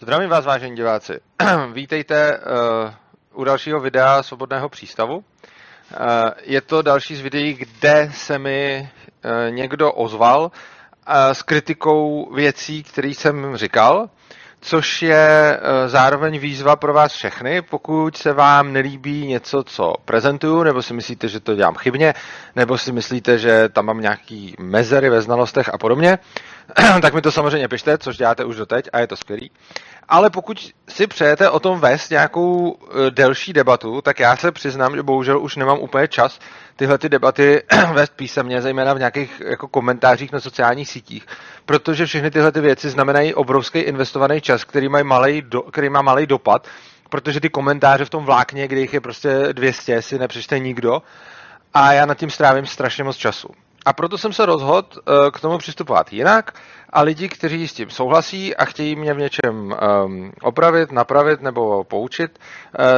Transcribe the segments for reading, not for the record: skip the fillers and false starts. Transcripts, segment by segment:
Zdravím vás, vážení diváci. Vítejte u dalšího videa Svobodného přístavu. Je to další z videí, kde se mi někdo ozval s kritikou věcí, které jsem říkal, což je zároveň výzva pro vás všechny. Pokud se vám nelíbí něco, co prezentuju, nebo si myslíte, že to dělám chybně, nebo si myslíte, že tam mám nějaký mezery ve znalostech a podobně, tak mi to samozřejmě pište, což děláte už doteď a je to skvělý. Ale pokud si přejete o tom vést nějakou delší debatu, tak já se přiznám, že bohužel už nemám úplně čas tyhle ty debaty vést písemně, zejména v nějakých jako komentářích na sociálních sítích, protože všechny tyhle ty věci znamenají obrovský investovaný čas, který má malý dopad, protože ty komentáře v tom vlákně, kde jich je prostě 200, si nepřečte nikdo a já nad tím strávím strašně moc času. A proto jsem se rozhodl k tomu přistupovat jinak a lidi, kteří s tím souhlasí a chtějí mě v něčem opravit, napravit nebo poučit,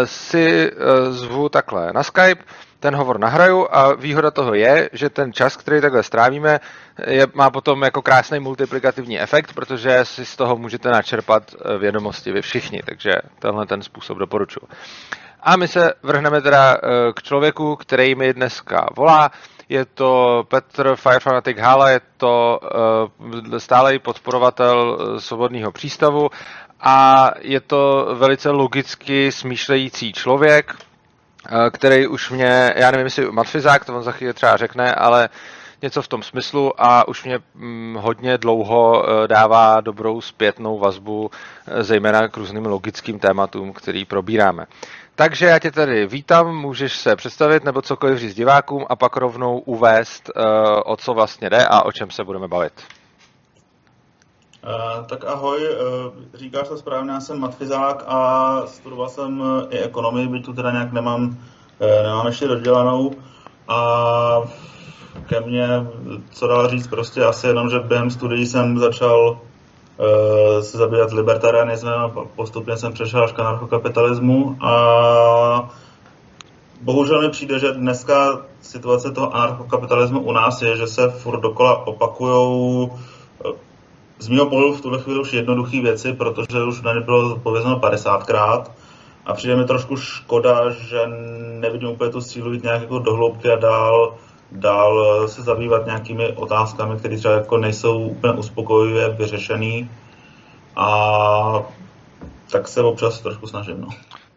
si zvu takhle na Skype, ten hovor nahraju a výhoda toho je, že ten čas, který takhle strávíme, má potom jako krásný multiplikativní efekt, protože si z toho můžete načerpat vědomosti vy všichni, takže tenhle ten způsob doporučuji. A my se vrhneme teda k člověku, který mi dneska volá. Je to Petr FireFanatic Hala, je to stálej podporovatel Svobodného přístavu a je to velice logicky smýšlející člověk, který už mě, já nevím, jestli matfizák, to on za chvíli třeba řekne, ale něco v tom smyslu a už mě hodně dlouho dává dobrou zpětnou vazbu, zejména k různým logickým tématům, který probíráme. Takže já tě tady vítám, můžeš se představit nebo cokoliv říct divákům a pak rovnou uvést, o co vlastně jde a o čem se budeme bavit. Tak ahoj, říkáš to správně, já jsem matfizák a studoval jsem i ekonomii, byť tu teda nějak nemám ještě dodělanou a ke mně, co dál říct, prostě asi jenom, že během studií jsem začal se zabývat libertarianismem a postupně jsem přešel až k anarchokapitalismu a bohužel mi přijde, že dneska situace toho anarchokapitalismu u nás je, že se furt dokola opakujou z mého pohledu v tuhle chvíli už jednoduché věci, protože už na ně bylo povězeno 50krát a přijde mi trošku škoda, že nevidím úplně tu sílu jít nějak jako do hloubky a dál se zabývat nějakými otázkami, které třeba jako nejsou úplně uspokojivě vyřešené a tak se občas trošku snažím. No.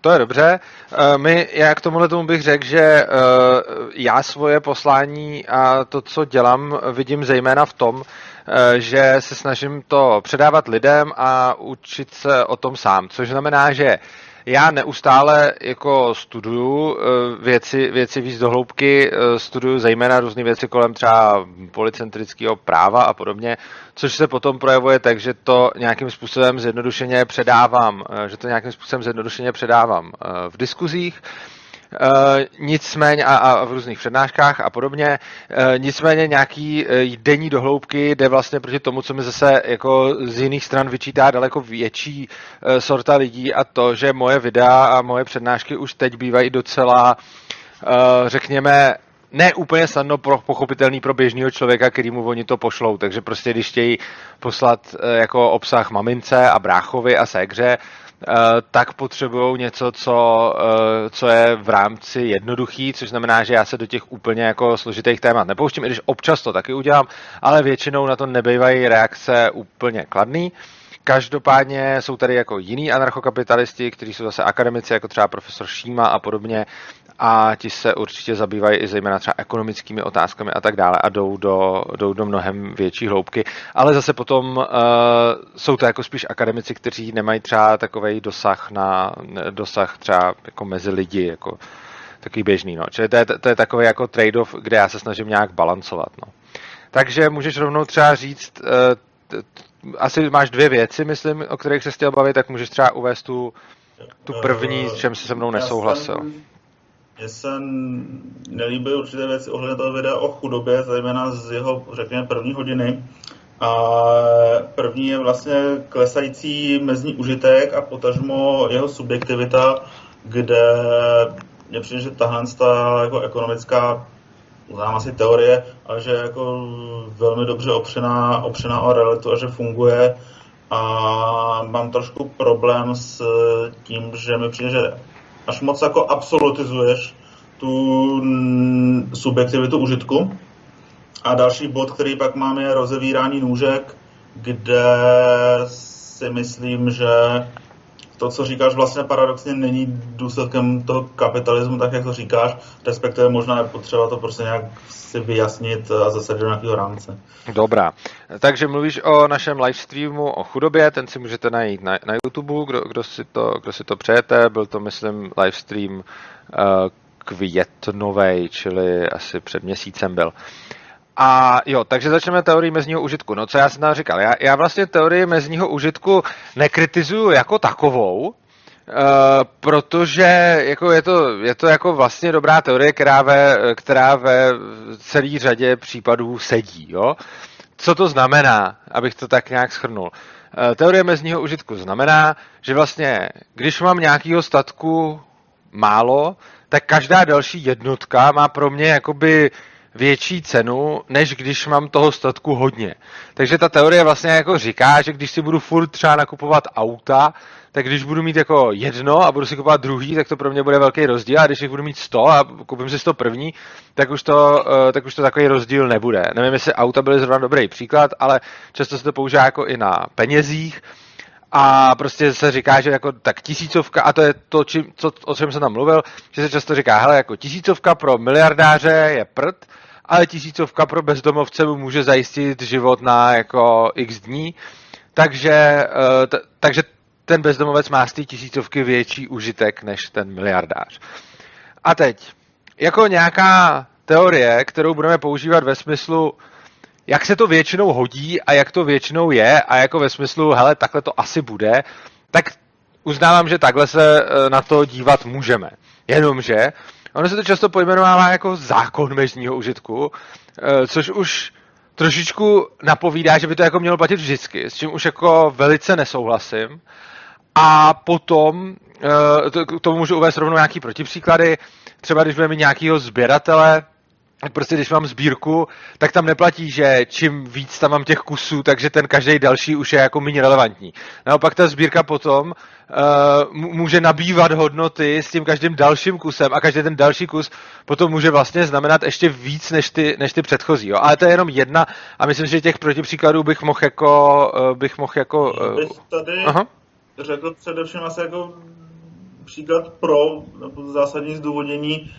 To je dobře. Já k tomuhle tomu bych řekl, že já svoje poslání a to, co dělám, vidím zejména v tom, že se snažím to předávat lidem a učit se o tom sám, což znamená, že já neustále jako studuju věci víc do hloubky, studuju zejména různé věci kolem třeba policentrického práva a podobně, což se potom projevuje tak, že to nějakým způsobem zjednodušeně předávám, v diskuzích. Nicméně a v různých přednáškách a podobně, nicméně nějaký denní dohloubky jde vlastně proti tomu, co mi zase jako z jiných stran vyčítá daleko větší sorta lidí a to, že moje videa a moje přednášky už teď bývají docela, řekněme, ne úplně snadno pochopitelný pro běžného člověka, kterýmu oni to pošlou. Takže prostě když chtějí poslat jako obsah mamince a bráchovi a ségře, tak potřebujou něco, co je v rámci jednoduchý, což znamená, že já se do těch úplně jako složitých témat nepouštím, i když občas to taky udělám, ale většinou na to nebývají reakce úplně kladný. Každopádně jsou tady jako jiní anarchokapitalisti, kteří jsou zase akademici, jako třeba profesor Šíma a podobně, a ti se určitě zabývají i zejména třeba ekonomickými otázkami a tak dále a jdou do mnohem větší hloubky, ale zase potom jsou to jako spíš akademici, kteří nemají třeba takovej dosah třeba jako mezi lidi, jako takový běžný, no. Čili to je takový jako trade-off, kde já se snažím nějak balancovat, no. Takže můžeš rovnou třeba říct, asi máš dvě věci, myslím, o kterých se chtěl bavit, tak můžeš třeba uvést tu první, s čem jsi se mnou nesouhlasil. Mně se nelíbily určité věci ohledně toho videa o chudobě, zejména z jeho, řekněme, první hodiny. A první je vlastně klesající mezní užitek a potažmo jeho subjektivita, kde mě přijde, že tahle jako ekonomická, uznám asi teorie, ale že je jako velmi dobře opřená o realitu a že funguje. a mám trošku problém s tím, že mi přijde, že až moc jako absolutizuješ tu subjektivitu užitku. A další bod, který pak mám, je rozevírání nůžek, kde si myslím, že to, co říkáš, vlastně paradoxně není důsledkem toho kapitalismu, tak jak to říkáš, respektive možná je potřeba to prostě nějak si vyjasnit a zasadit do nějakého rámce. Dobrá, takže mluvíš o našem livestreamu o chudobě, ten si můžete najít na YouTube, kdo si to přejete, byl to, myslím, livestream květnovej, čili asi před měsícem byl. A jo, takže začneme teorii mezního užitku. No, co já jsem tam říkal? Já vlastně teorii mezního užitku nekritizuju jako takovou, protože jako je to jako vlastně dobrá teorie, která ve celý řadě případů sedí. Jo? Co to znamená, abych to tak nějak shrnul? Teorie mezního užitku znamená, že vlastně, když mám nějakýho statku málo, tak každá další jednotka má pro mě jakoby větší cenu, než když mám toho statku hodně. Takže ta teorie vlastně jako říká, že když si budu furt třeba nakupovat auta, tak když budu mít jako jedno a budu si kupovat druhý, tak to pro mě bude velký rozdíl, a když jich budu mít 100 a koupím si 100 první, tak už to takový rozdíl nebude. Nevím, jestli auta byly zrovna dobrý příklad, ale často se to používá jako i na penězích. A prostě se říká, že jako tak tisícovka, a to je to, o čem jsem tam mluvil, že se často říká, hele, jako tisícovka pro miliardáře je prd, ale tisícovka pro bezdomovce mu může zajistit život na jako x dní, takže ten bezdomovec má z té tisícovky větší užitek než ten miliardář. A teď, jako nějaká teorie, kterou budeme používat ve smyslu, jak se to většinou hodí a jak to většinou je, a jako ve smyslu, hele, takhle to asi bude, tak uznávám, že takhle se na to dívat můžeme. Jenomže ono se to často pojmenovává jako zákon mezního užitku, což už trošičku napovídá, že by to jako mělo platit vždycky, s čím už jako velice nesouhlasím. A potom, k tomu můžu uvést rovnou nějaký protipříklady, třeba když budeme mít nějakého sběratele, tak prostě když mám sbírku, tak tam neplatí, že čím víc tam mám těch kusů, takže ten každý další už je jako méně relevantní. Naopak ta sbírka potom může nabývat hodnoty s tím každým dalším kusem a každý ten další kus potom může vlastně znamenat ještě víc než ty předchozí. Jo. Ale to je jenom jedna a myslím, že těch protipříkladů bych mohl jako... Bych tady řekl především asi jako příklad nebo zásadní zdůvodnění,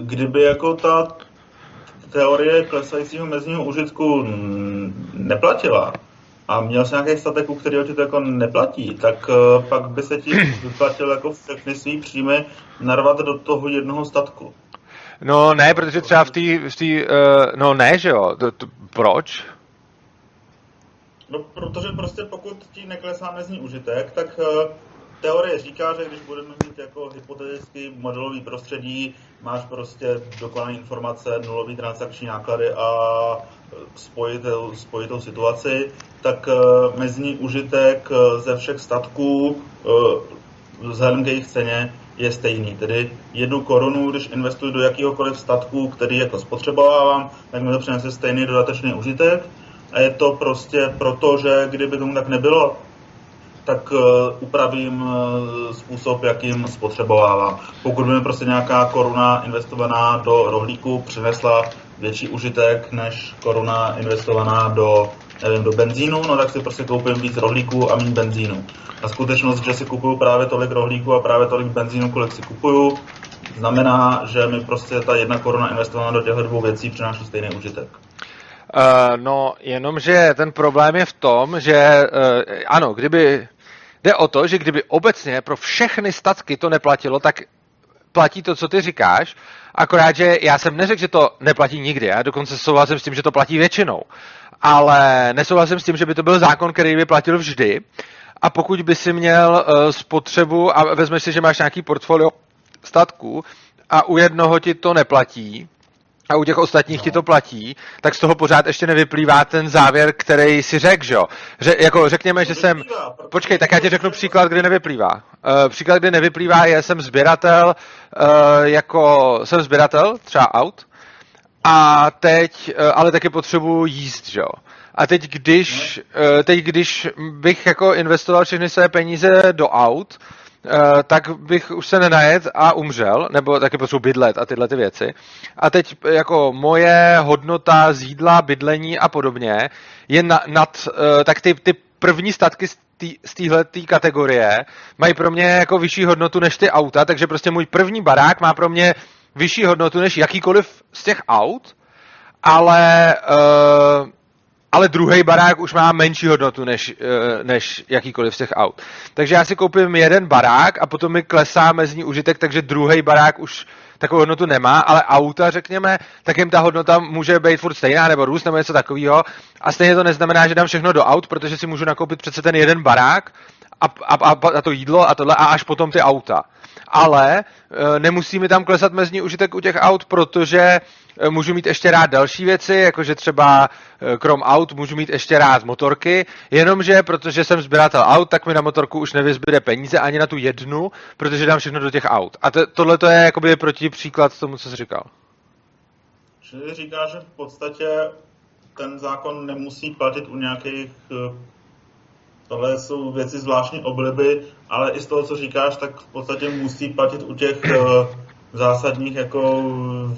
kdyby jako ta teorie klesajícího mezního užitku neplatila a měl jsi nějaký statek, u kterého ti to jako neplatí, tak pak by se ti vyplatil jako všechny svý příjmy narvat do toho jednoho statku. No ne, protože třeba proč? No protože prostě pokud ti neklesá mezní užitek, tak teorie říká, že když budeme mít jako hypotetický modelový prostředí, máš prostě dokonalé informace, nulový transakční náklady a spojitou situaci, tak mezní užitek ze všech statků vzhledem k jejich ceně je stejný. Tedy 1 korunu, když investuji do jakýhokoliv statku, který jako spotřebovávám, tak mi to přinese stejný dodatečný užitek. A je to prostě proto, že kdyby tomu tak nebylo, tak upravím způsob, jakým spotřebovávám. Pokud by mi prostě nějaká koruna investovaná do rohlíku přinesla větší užitek než koruna investovaná do, nevím, do benzínu, no tak si prostě koupím víc rohlíku a méně benzínu. A skutečnost, že si kupuju právě tolik rohlíku a právě tolik benzínu, kolik si kupuju, znamená, že mi prostě ta 1 koruna investovaná do těchto 2 věcí přináší stejný užitek. No, jenomže ten problém je v tom, že ano, jde o to, že kdyby obecně pro všechny statky to neplatilo, tak platí to, co ty říkáš, akorát, že já jsem neřekl, že to neplatí nikdy, já dokonce souhlasím s tím, že to platí většinou, ale nesouhlasím s tím, že by to byl zákon, který by platil vždy, a pokud by si měl spotřebu a vezmeš si, že máš nějaký portfolio statků a u jednoho ti to neplatí, a u těch ostatních ti to platí, tak z toho pořád ještě nevyplývá ten závěr, který si řekl, že jo. Jako řekněme, že jsem... Počkej, tak já ti řeknu příklad, kdy nevyplývá. Příklad, kdy nevyplývá je, jsem sběratel, třeba aut, a teď, ale taky potřebuji jíst, že jo. A teď, když bych jako investoval všechny své peníze do aut, tak bych už se nenajet a umřel, nebo taky potřebuji bydlet a tyhle ty věci. A teď jako moje hodnota z jídla, bydlení a podobně je nad, tak ty první statky z téhletý kategorie mají pro mě jako vyšší hodnotu než ty auta, takže prostě můj první barák má pro mě vyšší hodnotu než jakýkoliv z těch aut, ale druhý barák už má menší hodnotu než jakýkoliv z těch aut. Takže já si koupím jeden barák a potom mi klesá mezní užitek, takže druhý barák už takovou hodnotu nemá, ale auta, řekněme, tak jim ta hodnota může být furt stejná nebo růst nebo něco takového. A stejně to neznamená, že dám všechno do aut, protože si můžu nakoupit přece ten jeden barák a to jídlo a tohle a až potom ty auta. Ale nemusí mi tam klesat mezní užitek u těch aut, protože můžu mít ještě rád další věci, jakože třeba krom aut můžu mít ještě rád motorky, jenomže protože jsem sběratel aut, tak mi na motorku už nevyzbyde peníze ani na tu jednu, protože dám všechno do těch aut. A tohle to je jakoby protipříklad tomu, co jsi říkal. Čili říkáš, že v podstatě ten zákon nemusí platit u nějakých... Tohle jsou věci zvláštní obliby, ale i z toho, co říkáš, tak v podstatě musí platit u těch zásadních jako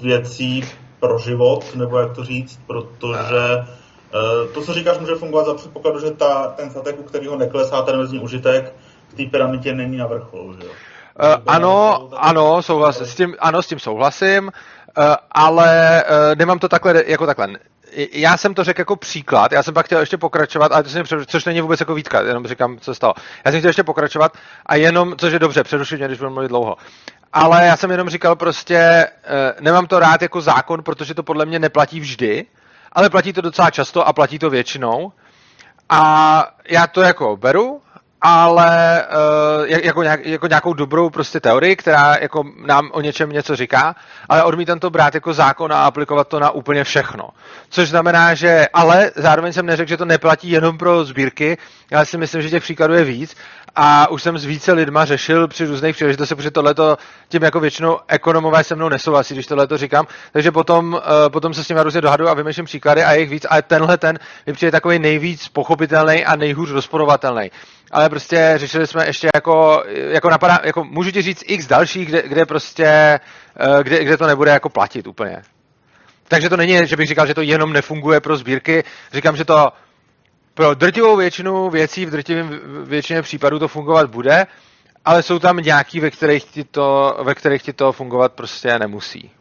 věcí pro život, nebo jak to říct, protože to, co říkáš, může fungovat za předpokladu, že ten statek, u kterého neklesá ten mezní užitek, v té pyramidě není na vrcholu, že jo? Ano, s tím souhlasím, ale nemám to takhle, jako takhle. Já jsem to řekl jako příklad, já jsem pak chtěl ještě pokračovat, ale to jsem přerušil, což není vůbec jako výtka, jenom říkám, co stalo. Já jsem chtěl ještě pokračovat a jenom, což je dobře, přerušit mě, když budu mluvit dlouho. Ale já jsem jenom říkal prostě, nemám to rád jako zákon, protože to podle mě neplatí vždy, ale platí to docela často a platí to většinou. A já to jako beru, ale jako nějakou dobrou prostě teorii, která jako nám o něčem něco říká, ale odmítám to brát jako zákon a aplikovat to na úplně všechno. Což znamená, že ale zároveň jsem neřekl, že to neplatí jenom pro sbírky, já si myslím, že těch příkladů je víc a už jsem s více lidma řešil při různých příležitostech, protože tohleto tím jako většinou ekonomové se mnou nesouhlasí, když tohleto říkám, takže potom se s tím různě dohaduju a vymýšlím příklady a je jich víc, ale tenhle mi přijde takový nejvíc pochopitelný a nejhůř rozporovatelný. Ale prostě řešili jsme ještě jako napadá, jako můžu ti říct x dalších, kde to nebude jako platit úplně. Takže to není, že bych říkal, že to jenom nefunguje pro sbírky. Říkám, že to pro drtivou většinu věcí v drtivém většině případů to fungovat bude, ale jsou tam nějaký, ve kterých ti to fungovat prostě nemusí.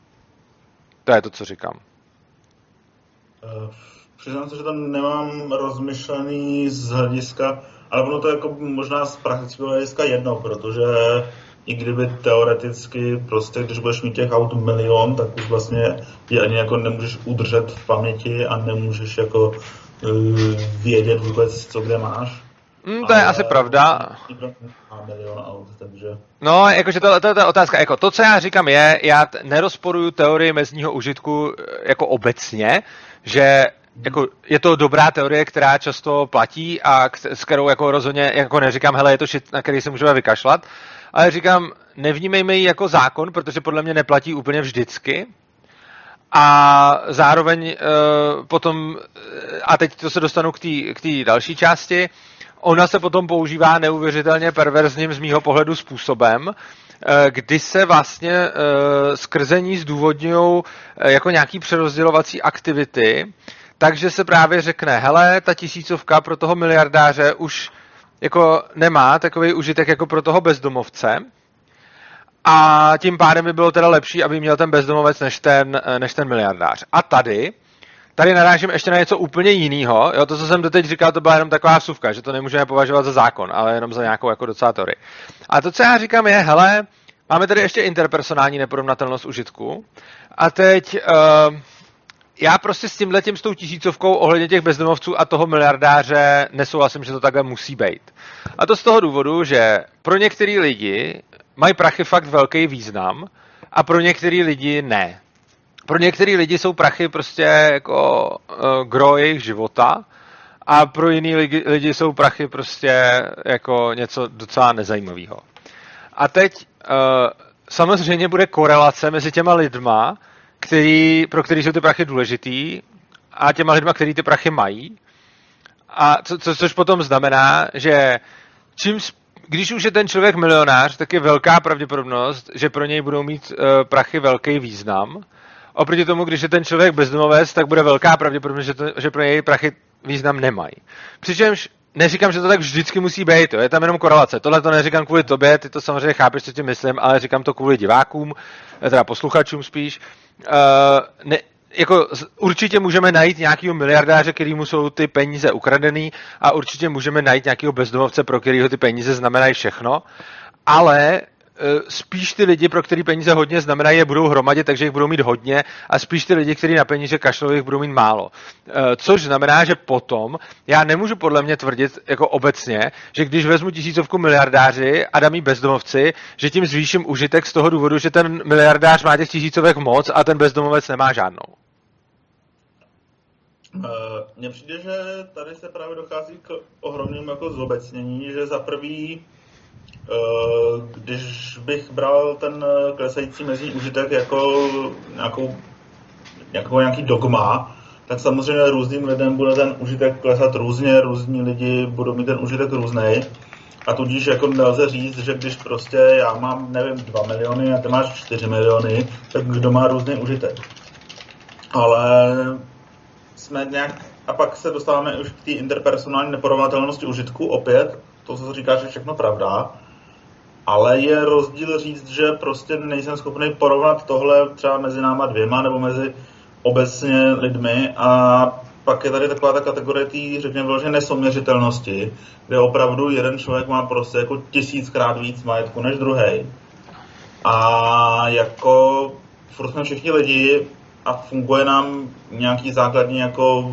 To je to, co říkám. Přiznám se, že tam nemám rozmyšlený z hlediska, ale ono to jako možná z praktického hlediska jedno, protože i kdyby teoreticky prostě, když budeš mít těch aut milion, tak už vlastně je ani jako nemůžeš udržet v paměti a nemůžeš jako vědět vůbec, co kde máš. To je asi pravda. Aut, takže... No, jakože to je otázka. Jako to, co já říkám je, já nerozporuju teorii mezního užitku jako obecně, že jako je to dobrá teorie, která často platí a s kterou jako rozhodně jako neříkám, hele, je to shit, na který se můžeme vykašlat, ale říkám, nevnímejme ji jako zákon, protože podle mě neplatí úplně vždycky a zároveň potom, a teď to se dostanu k té další části, ona se potom používá neuvěřitelně perverzním z mýho pohledu způsobem, kdy se vlastně skrze ní zdůvodňují jako nějaký přerozdělovací aktivity, takže se právě řekne, hele, ta tisícovka pro toho miliardáře už jako nemá takový užitek jako pro toho bezdomovce a tím pádem by bylo teda lepší, aby měl ten bezdomovec než ten miliardář. A tady narážím ještě na něco úplně jiného. To, co jsem doteď říkal, to byla jenom taková vsuvka, že to nemůžeme považovat za zákon, ale jenom za nějakou jako docela teorii. A to, co já říkám je, hele, máme tady ještě interpersonální neporovnatelnost užitku a teď... Já prostě s tímhletím, s tou tisícovkou ohledně těch bezdomovců a toho miliardáře nesouhlasím, že to takhle musí být. A to z toho důvodu, že pro některý lidi mají prachy fakt velký význam a pro některý lidi ne. Pro některý lidi jsou prachy prostě jako gro jejich života a pro jiný lidi jsou prachy prostě jako něco docela nezajímavého. A teď samozřejmě bude korelace mezi těma lidma, pro který jsou ty prachy důležitý a těma lidma, který ty prachy mají. A což potom znamená, že když už je ten člověk milionář, tak je velká pravděpodobnost, že pro něj budou mít prachy velký význam. Oproti tomu, když je ten člověk bezdomovec, tak bude velká pravděpodobnost, že pro něj prachy význam nemají. Přičemž neříkám, že to tak vždycky musí být, jo? Je tam jenom korelace. Tohle to neříkám kvůli tobě, ty to samozřejmě chápeš, co tím myslím, ale říkám to kvůli divákům, teda posluchačům spíš. Jako určitě můžeme najít nějakého miliardáře, kterýmu jsou ty peníze ukradený, a určitě můžeme najít nějakého bezdomovce, pro kterého ty peníze znamenají všechno, ale spíš ty lidi, pro který peníze hodně znamenají, je budou hromadit, takže jich budou mít hodně, a spíš ty lidi, kteří na peníze kašlou, jich budou mít málo. Což znamená, že potom já nemůžu podle mě tvrdit jako obecně, že když vezmu 1000 miliardáři a dám jí bezdomovci, že tím zvýším užitek z toho důvodu, že ten miliardář má těch 1000 moc a ten bezdomovec nemá žádnou. Mně přijde, že tady se právě dochází k ohromnému jako zobecnění, že za prvý, když bych bral ten klesající mezní užitek jako nějaký dogma, tak samozřejmě různým lidem bude ten užitek klesat různě, různí lidi budou mít ten užitek různej, a tudíž jako nelze říct, že když prostě já mám, nevím, 2 miliony a ty máš 4 miliony, tak kdo má různý užitek. Ale jsme nějak, a pak se dostáváme už k té interpersonální neporovnatelnosti užitku, opět, to, co říkáš, je všechno pravda. Ale je rozdíl říct, že prostě nejsem schopný porovnat tohle třeba mezi náma dvěma nebo mezi obecně lidmi, a pak je tady taková ta kategorie tý, řekněme, vyložené nesoměřitelnosti, kde opravdu jeden člověk má prostě jako 1000krát víc majetku než druhý. A jako furt jsme všichni lidi a funguje nám nějaký základní jako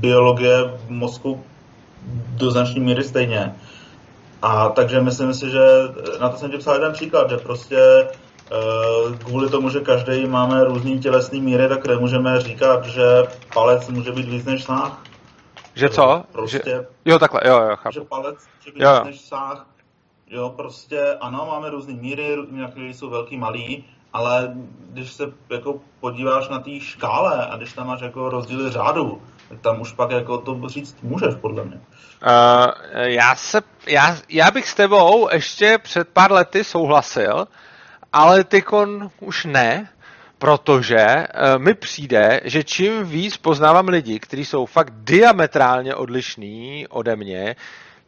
biologie v mozku do značné míry stejně. A takže myslím si, že na to jsem ti psal jeden příklad, že prostě kvůli tomu, že každý máme různý tělesný míry, tak nemůžeme říkat, že palec může být víc než sáh. Že co? Prostě, že... Jo, takhle, jo, chápu. Že palec může být víc než sáh. Jo, prostě ano, máme různý míry, nějaké jsou velký, malý, ale když se jako podíváš na té škále a když tam máš jako rozdíly řádu, tam už pak jako to říct můžeš, podle mě. Já bych s tebou ještě před pár lety souhlasil, ale tykon už ne, protože mi přijde, že čím víc poznávám lidi, kteří jsou fakt diametrálně odlišní ode mě,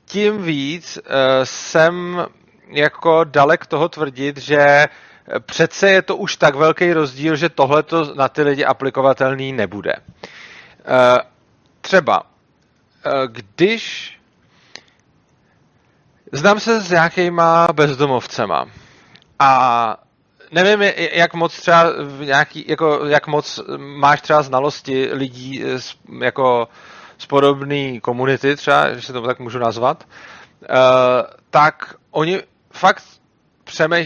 tím víc jsem jako dalek toho tvrdit, že přece je to už tak velký rozdíl, že tohleto na ty lidi aplikovatelný nebude. Třeba, když znám se s nějakýma bezdomovcema a nevím, jak moc třeba jak moc máš třeba znalosti lidí jako z podobné komunity třeba, že se to tak můžu nazvat, tak oni fakt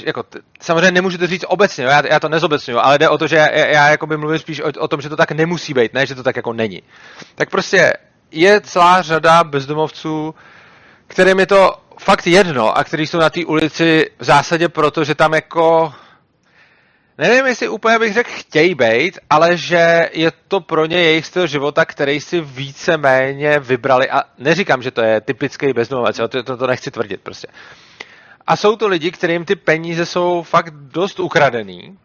jako, samozřejmě nemůžete říct obecně, já to nezobecňuju, ale jde o to, že já jakoby mluvím spíš o tom, že to tak nemusí být, ne, že to tak jako není. Tak prostě je celá řada bezdomovců, kterým je to fakt jedno a kteří jsou na té ulici v zásadě proto, že tam jako, nevím, jestli úplně bych řekl chtějí být, ale že je to pro ně jejich styl života, který si víceméně vybrali, a neříkám, že to je typický bezdomovec, to nechci tvrdit prostě. A jsou to lidi, kterým ty peníze jsou fakt dost ukradený.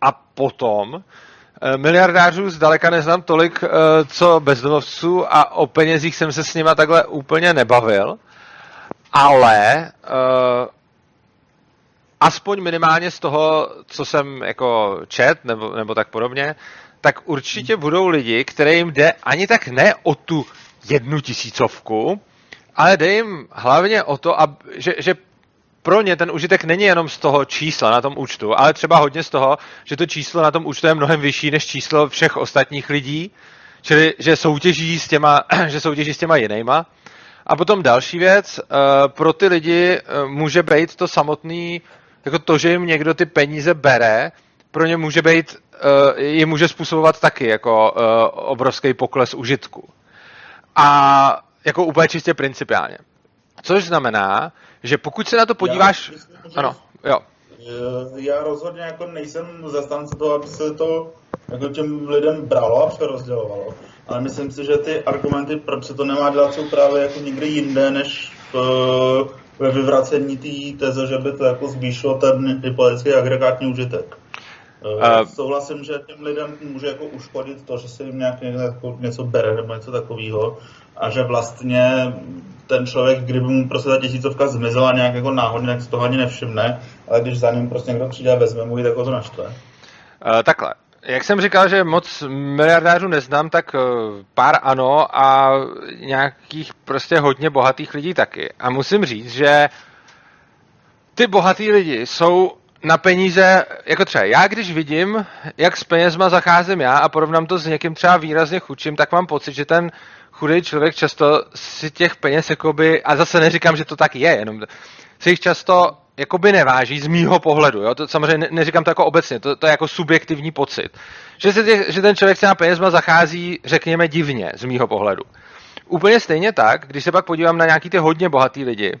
A potom miliardářů zdaleka neznám tolik, co bezdomovců, a o penězích jsem se s nima takhle úplně nebavil. Ale aspoň minimálně z toho, co jsem jako čet nebo tak podobně, tak určitě budou lidi, kterým jde ani tak ne o tu 1000, ale jde jim hlavně o to, že pro ně ten užitek není jenom z toho čísla na tom účtu, ale třeba hodně z toho, že to číslo na tom účtu je mnohem vyšší než číslo všech ostatních lidí, čili že soutěží s těma jinejma. A potom další věc, pro ty lidi může být to samotný, jako to, že jim někdo ty peníze bere, pro ně může být, je může způsobovat taky jako obrovský pokles užitku. A jako úplně čistě principiálně. Což znamená, že pokud se na to podíváš... Já rozhodně jako nejsem zastánce toho, aby se to jako těm lidem bralo a přerozdělovalo. Ale myslím si, že ty argumenty, proč se to nemá dělat, jsou právě jako někde jinde, než ve vyvracení té teze, že by to jako zvýšilo ten politický agregátní užitek. Souhlasím, že těm lidem může jako uškodit to, že se jim nějak něco bere nebo něco takového a že vlastně ten člověk, kdyby mu prostě ta tisícovka zmizela nějak jako náhodně, tak se toho ani nevšimne, ale když za ním prostě někdo přijde a vezme mu ji, tak ho to naštve. Takhle. Jak jsem říkal, že moc miliardářů neznám, tak pár ano a nějakých prostě hodně bohatých lidí taky. A musím říct, že ty bohatý lidi jsou na peníze, jako třeba já, když vidím, jak s penězma zacházím já a porovnám to s někým třeba výrazně chudším, tak mám pocit, že ten chudý člověk často si těch peněz jakoby, a zase neříkám, že to tak je, jenom si jich často jakoby neváží z mýho pohledu, jo? To samozřejmě neříkám to jako obecně, to je jako subjektivní pocit, že ten člověk se na penězma zachází, řekněme, divně z mýho pohledu. Úplně stejně tak, když se pak podívám na nějaký ty hodně bohatý lidi,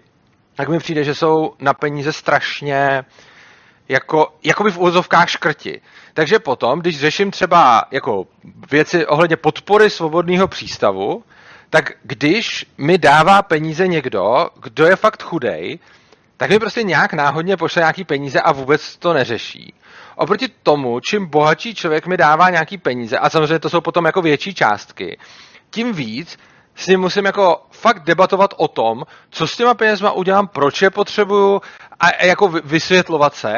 tak mi přijde, že jsou na peníze strašně jakoby v úzovkách škrti. Takže potom, když řeším třeba jako věci ohledně podpory svobodného přístavu, tak když mi dává peníze někdo, kdo je fakt chudej, tak mi prostě nějak náhodně pošle nějaký peníze a vůbec to neřeší. Oproti tomu, čím bohatší člověk mi dává nějaký peníze, a samozřejmě to jsou potom jako větší částky, tím víc s ním musím jako fakt debatovat o tom, co s těma penězma udělám, proč je potřebuju a jako vysvětlovat se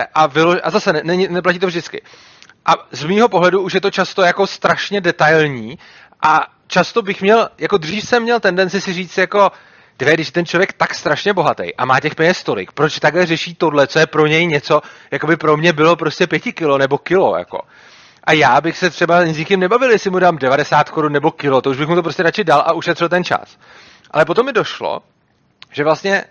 a zase neplatí to vždycky. A z mýho pohledu už je to často jako strašně detailní a často bych měl, jako dřív jsem měl tendenci si říct jako, když ten člověk tak strašně bohatý a má těch peněz tolik, proč takhle řeší tohle, co je pro něj něco, jako by pro mě bylo prostě 5 kilo nebo kilo, jako. A já bych se třeba s nikým nebavil, jestli mu dám 90 korun nebo kilo, to už bych mu to prostě radši dal a ušetřil ten čas. Ale potom mi došlo, že vlastně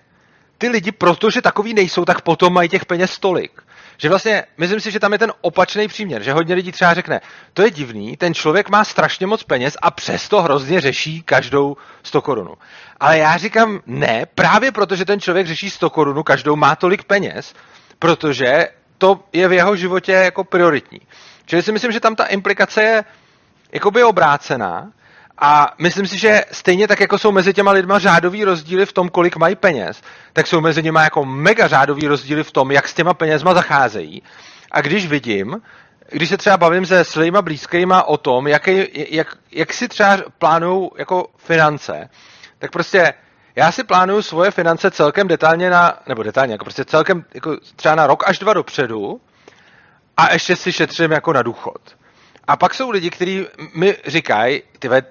ty lidi, protože takový nejsou, tak potom mají těch peněz tolik. Že vlastně, myslím si, že tam je ten opačný příměr, že hodně lidí třeba řekne, to je divný, ten člověk má strašně moc peněz a přesto hrozně řeší každou 100 korunu. Ale já říkám ne, právě protože ten člověk řeší 100 korunu, každou má tolik peněz, protože to je v jeho životě jako prioritní. Čili si myslím, že tam ta implikace je jakoby obrácená a myslím si, že stejně tak, jako jsou mezi těma lidma řádový rozdíly v tom, kolik mají peněz, tak jsou mezi nimi jako mega řádový rozdíly v tom, jak s těma penězma zacházejí. A když se třeba bavím se svýma blízkýma o tom, jak si třeba plánujou jako finance, tak prostě já si plánuju svoje finance celkem detailně třeba na rok až 2 dopředu, a ještě si šetřím jako na důchod. A pak jsou lidi, kteří mi říkají, tyve,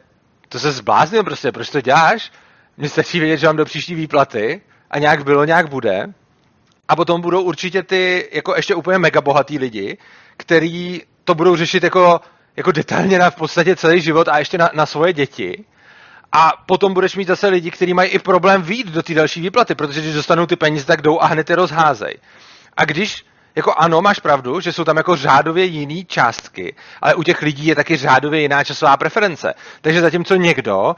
to se zbláznil prostě, proč to děláš? Mně stačí vědět, že mám do příští výplaty a nějak bylo, nějak bude. A potom budou určitě ty jako ještě úplně mega bohatý lidi, kteří to budou řešit jako detailně na v podstatě celý život a ještě na svoje děti. A potom budeš mít zase lidi, kteří mají i problém vyjít do té další výplaty, protože když dostanou ty peníze, tak jdou a hned je rozházej. A když jako ano, máš pravdu, že jsou tam jako řádově jiný částky, ale u těch lidí je taky řádově jiná časová preference. Takže zatímco někdo,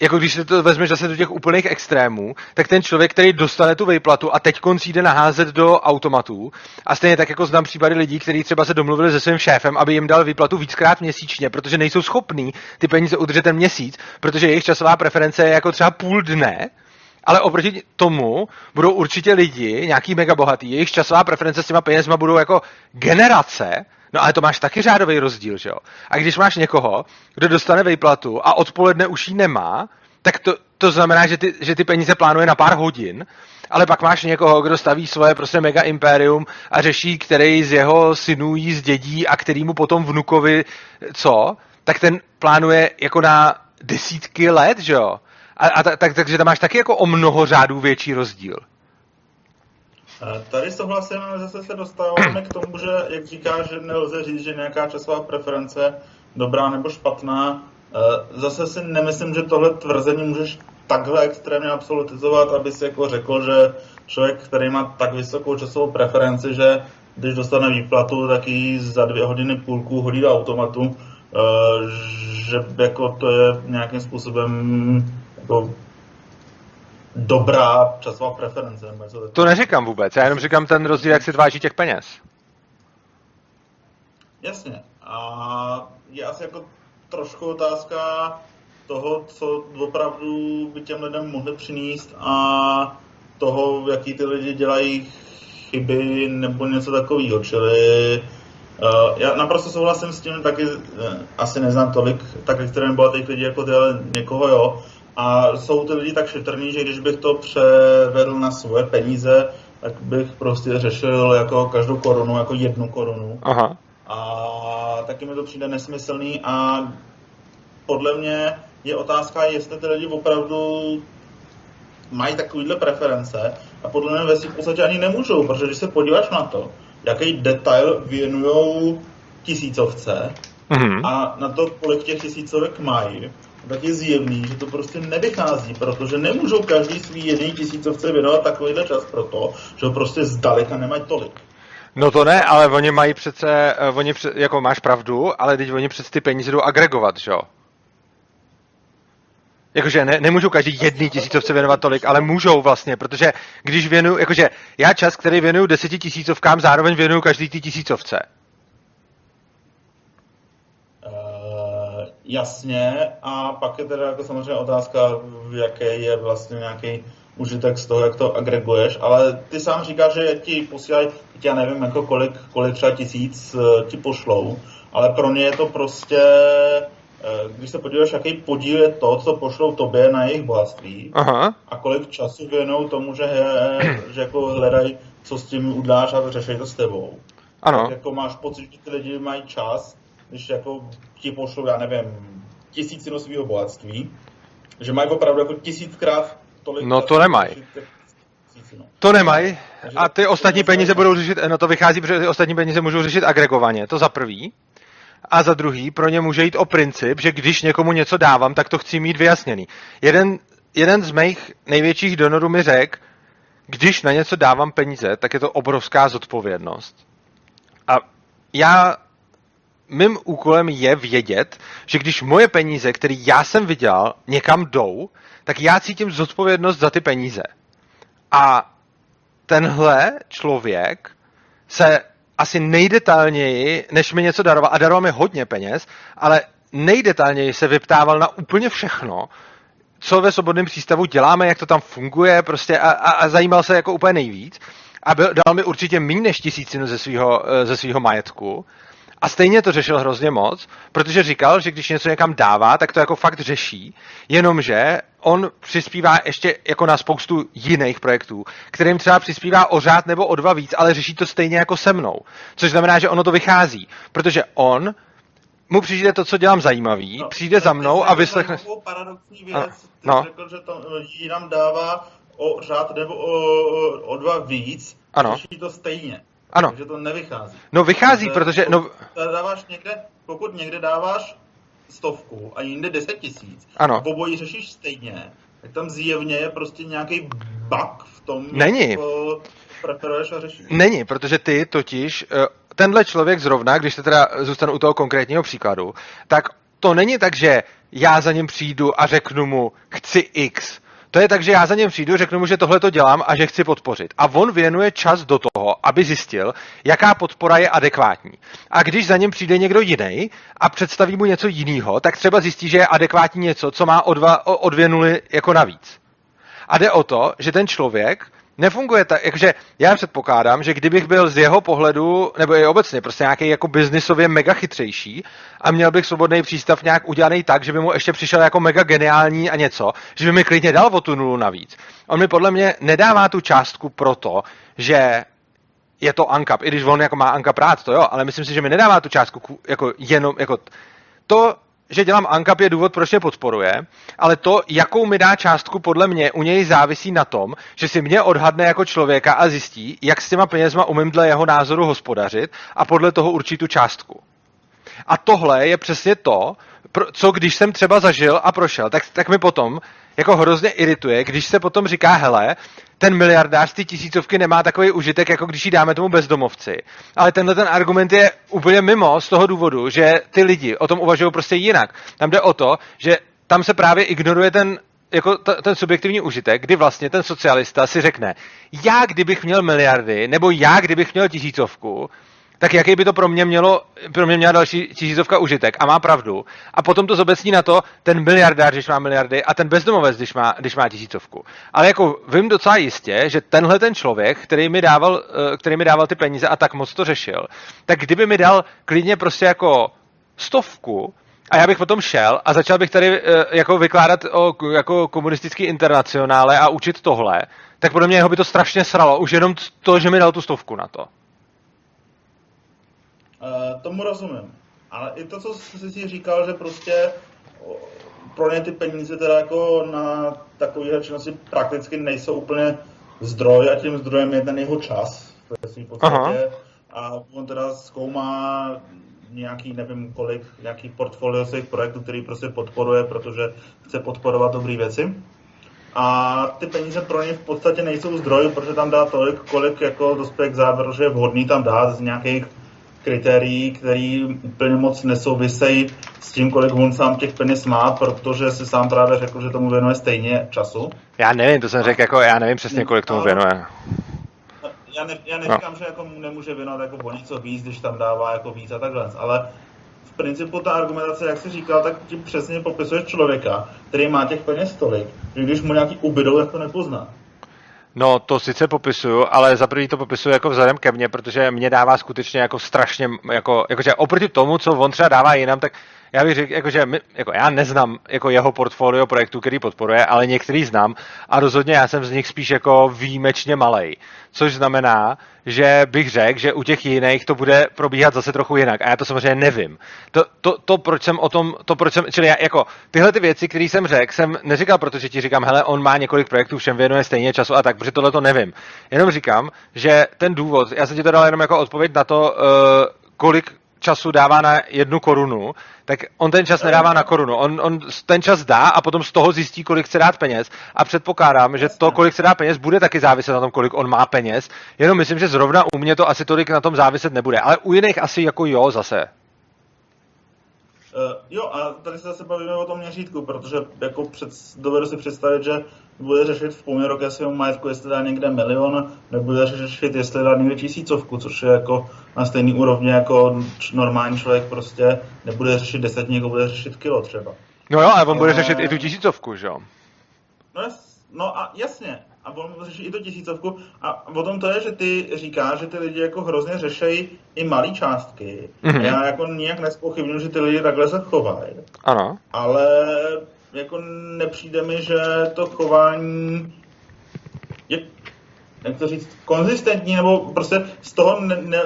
jako když se to vezmeš zase do těch úplných extrémů, tak ten člověk, který dostane tu výplatu a teď jde naházet do automatů, a stejně tak jako znám případy lidí, kteří třeba se domluvili se svým šéfem, aby jim dal výplatu víckrát měsíčně, protože nejsou schopní ty peníze udržet ten měsíc, protože jejich časová preference je jako třeba půl dne. Ale oproti tomu budou určitě lidi, nějaký mega bohatý, jejich časová preference s těma penězma budou jako generace, no ale to máš taky řádový rozdíl, že jo? A když máš někoho, kdo dostane výplatu a odpoledne už ji nemá, tak to znamená, že ty peníze plánuje na pár hodin, ale pak máš někoho, kdo staví svoje prostě mega impérium a řeší, který z jeho synů jí zdědí a který mu potom vnukovi co, tak ten plánuje jako na 10 let, že jo? Takže tam máš taky jako o mnoho řádů větší rozdíl. Tady souhlasím, zase se dostáváme k tomu, že jak říkáš, že nelze říct, že nějaká časová preference dobrá nebo špatná. Zase si nemyslím, že tohle tvrzení můžeš takhle extrémně absolutizovat, aby si jako řekl, že člověk, který má tak vysokou časovou preferenci, že když dostane výplatu, tak ji za 2 hodiny půlku hodí do automatu, že jako to je nějakým způsobem jako dobrá časová preference. To neříkám vůbec, já jenom říkám ten rozdíl, jak se váží těch peněz. Jasně. A je asi jako trošku otázka, toho, co opravdu by těm lidem mohli přinést a toho, jaký ty lidi dělají chyby nebo něco takového. Čili já naprosto souhlasím s tím, taky asi neznám tolik tak extrémně bohatých lidí jako ty, ale někoho jo. A jsou ty lidi tak šetrní, že když bych to převedl na svoje peníze, tak bych prostě řešil jako každou korunu, jako 1 korunu. Aha. A taky mi to přijde nesmyslný a podle mě je otázka, jestli ty lidi opravdu mají takovýhle preference a podle mě ve svým podstatě ani nemůžou, protože když se podíváš na to, jaký detail věnujou tisícovce a na to, kolik těch tisícovek mají, tak je zjevný, že to prostě nevychází, protože nemůžou každý svý jedný tisícovce věnovat takovýhle čas proto, že ho prostě zdaleka nemají tolik. No to ne, ale oni mají přece, jako máš pravdu, ale teď oni přece ty peníze jdou agregovat, že jo? Jakože ne, nemůžou každý jedný tisícovce věnovat tolik, ale můžou vlastně, protože když věnuju, jakože já čas, který věnuju 10 tisícovkám, zároveň věnuju každý ty tisícovce. Jasně, a pak je teda jako samozřejmě otázka, jaký je vlastně nějaký užitek z toho, jak to agreguješ, ale ty sám říkáš, že ti posílají, já nevím, jako kolik třeba 1000 ti pošlou, ale pro ně je to prostě, když se podíváš, jaký podíl je to, co pošlou tobě na jejich bohatství. Aha. A kolik času věnou tomu, že jako hledají, co s tím uděláš a řešej to s tebou. Ano. Tak jako máš pocit, že ty lidi mají čas, když jako ti pošlou, já nevím, 1000 svého bohatství, že mají opravdu jako 1000krát tolik. No to nemají. To nemají. A ty ostatní peníze budou řešit, no to vychází, protože ty ostatní peníze můžou řešit agregovaně, to za prvý. A za druhý, pro ně může jít o princip, že když někomu něco dávám, tak to chci mít vyjasněný. Jeden z mých největších donorů mi řekl, když na něco dávám peníze, tak je to obrovská zodpovědnost. A mým úkolem je vědět, že když moje peníze, které já jsem vydělal, někam jdou, tak já cítím zodpovědnost za ty peníze. A tenhle člověk se asi nejdetailněji, než mi něco daroval, a daroval mi hodně peněz, ale nejdetailněji se vyptával na úplně všechno, co ve Svobodném přístavu děláme, jak to tam funguje, prostě a zajímal se jako úplně nejvíc. A dal mi určitě méně než 1000 ze svýho majetku. A stejně to řešil hrozně moc, protože říkal, že když něco někam dává, tak to jako fakt řeší, jenomže on přispívá ještě jako na spoustu jiných projektů, kterým třeba přispívá o řád nebo o 2 víc, ale řeší to stejně jako se mnou, což znamená, že ono to vychází, protože on, mu přijde to, co dělám zajímavý, no, přijde za mnou a vyslechne... To je paradoxní věc, ty řekl, že to nám dává o řád nebo o 2 víc, řeší to stejně. Ano. Takže to nevychází. No vychází, protože... Pokud někde dáváš 100 a jinde 10 000, ano. Obojí řešíš stejně, tak tam zjevně je prostě nějaký bug v tom... Není. Preferuješ a řešíš. Není, protože ty totiž... Tenhle člověk zrovna, když se teda zůstanu u toho konkrétního příkladu, tak to není tak, že já za ním přijdu a řeknu mu, chci X. To je tak, že já za něm přijdu, řeknu mu, že tohle to dělám a že chci podpořit. A on věnuje čas do toho, aby zjistil, jaká podpora je adekvátní. A když za něm přijde někdo jiný a představí mu něco jiného, tak třeba zjistí, že je adekvátní něco, co má o 2 nuly jako navíc. A jde o to, že ten člověk nefunguje tak, jakože já předpokládám, že kdybych byl z jeho pohledu, nebo i obecně prostě nějaký jako biznisově mega chytřejší a měl bych Svobodný přístav nějak udělaný tak, že by mu ještě přišel jako mega geniální a něco, že by mi klidně dal o 1 nulu navíc. On mi podle mě nedává tu částku proto, že je to ANCAP, i když on jako má ANCAP rád, to jo, ale myslím si, že mi nedává tu částku jako jenom, jako to, že dělám ANCAP, je důvod, proč mě podporuje, ale to, jakou mi dá částku, podle mě u něj závisí na tom, že si mě odhadne jako člověka a zjistí, jak s těma penězma umím dle jeho názoru hospodařit a podle toho určí tu částku. A tohle je přesně to, co když jsem třeba zažil a prošel, tak mi potom jako hrozně irituje, když se potom říká, hele, ten miliardář z ty tisícovky nemá takový užitek, jako když ji dáme tomu bezdomovci. Ale tenhle ten argument je úplně mimo z toho důvodu, že ty lidi o tom uvažují prostě jinak. Tam jde o to, že tam se právě ignoruje ten subjektivní užitek, kdy vlastně ten socialista si řekne, já kdybych měl miliardy, nebo já kdybych měl 1000, tak jaký by to pro mě měla další čížizovka užitek, a má pravdu. A potom to zobecní na to, ten miliardář, když má miliardy, a ten bezdomovec, když má tisícovku. Ale jako vím docela jistě, že tenhle ten člověk, který mi dával ty peníze a tak moc to řešil, tak kdyby mi dal klidně prostě jako 100, a já bych potom šel a začal bych tady jako vykládat o jako komunistický internacionále a učit tohle, tak podle mě jeho by to strašně sralo. Už jenom to, že mi dal tu 100 na to. Tomu rozumím. Ale i to, co jsi říkal, že prostě pro ně ty peníze teda jako na takové činnosti prakticky nejsou úplně zdroj a tím zdrojem je ten jeho čas. A on teda zkoumá nějaký, nevím kolik, nějaký portfolio svých projektů, který prostě podporuje, protože chce podporovat dobré věci. A ty peníze pro ně v podstatě nejsou zdroj, protože tam dá tolik, kolik jako dospěje k závěru, že je vhodný tam dát z nějakých kritérií, které úplně moc nesouvisejí s tím, kolik on sám těch peněz má, protože si sám právě řekl, že tomu věnuje stejně času. Já nevím, to jsem řekl, jako já nevím přesně, kolik tomu věnuje. Já neříkám, že jako nemůže věnovat jako o něco víc, když tam dává jako víc a takhle, ale v principu ta argumentace, jak jsi říkal, tak ti přesně popisuješ člověka, který má těch peněz tolik, že když mu nějaký ubydou, tak to nepozná. No, to sice popisuju, ale za první to popisuju jako vzhledem ke mně, protože mě dává skutečně jako strašně, jakože oproti tomu, co on třeba dává jinam, tak já bych řekl, jakože jako já neznám jako jeho portfolio projektů, který podporuje, ale některý znám a rozhodně já jsem z nich spíš jako výjimečně malej, což znamená, že bych řekl, že u těch jiných to bude probíhat zase trochu jinak a já to samozřejmě nevím. Proč jsem tyhle ty věci, které jsem řekl, jsem neříkal, protože ti říkám, hele, on má několik projektů, všem věnuje stejně času a tak, protože tohle to nevím. Jenom říkám, že ten důvod, já jsem ti to dal jenom jako odpověď na to, kolik času dává na 1 korunu, tak on ten čas nedává na korunu. On ten čas dá a potom z toho zjistí, kolik chce dát peněz. A předpokládám, že to, kolik se dá peněz, bude taky záviset na tom, kolik on má peněz. Jenom myslím, že zrovna u mě to asi tolik na tom záviset nebude. Ale u jiných asi jako jo zase. Jo, a tady se zase bavíme o tom měřítku, protože jako dovedu si představit, že bude řešit v poměru ke svému majetku, jestli dá někde 1 000 000, nebo bude řešit, jestli dá někde 1000, což je jako na stejný úrovni jako normální člověk prostě nebude řešit 10, bude řešit kilo třeba. No jo, ale on bude řešit i tu 1000, že jo? No a jasně, a on řeší i tu 1000 a o tom to je, že ty říkáš, že ty lidi jako hrozně řešejí i malý částky. Mm-hmm. Já jako nijak nezpochybnuju, že ty lidi takhle se chovají. Ano. Ale jako nepřijde mi, že to chování je, jak to říct, konzistentní, nebo prostě z toho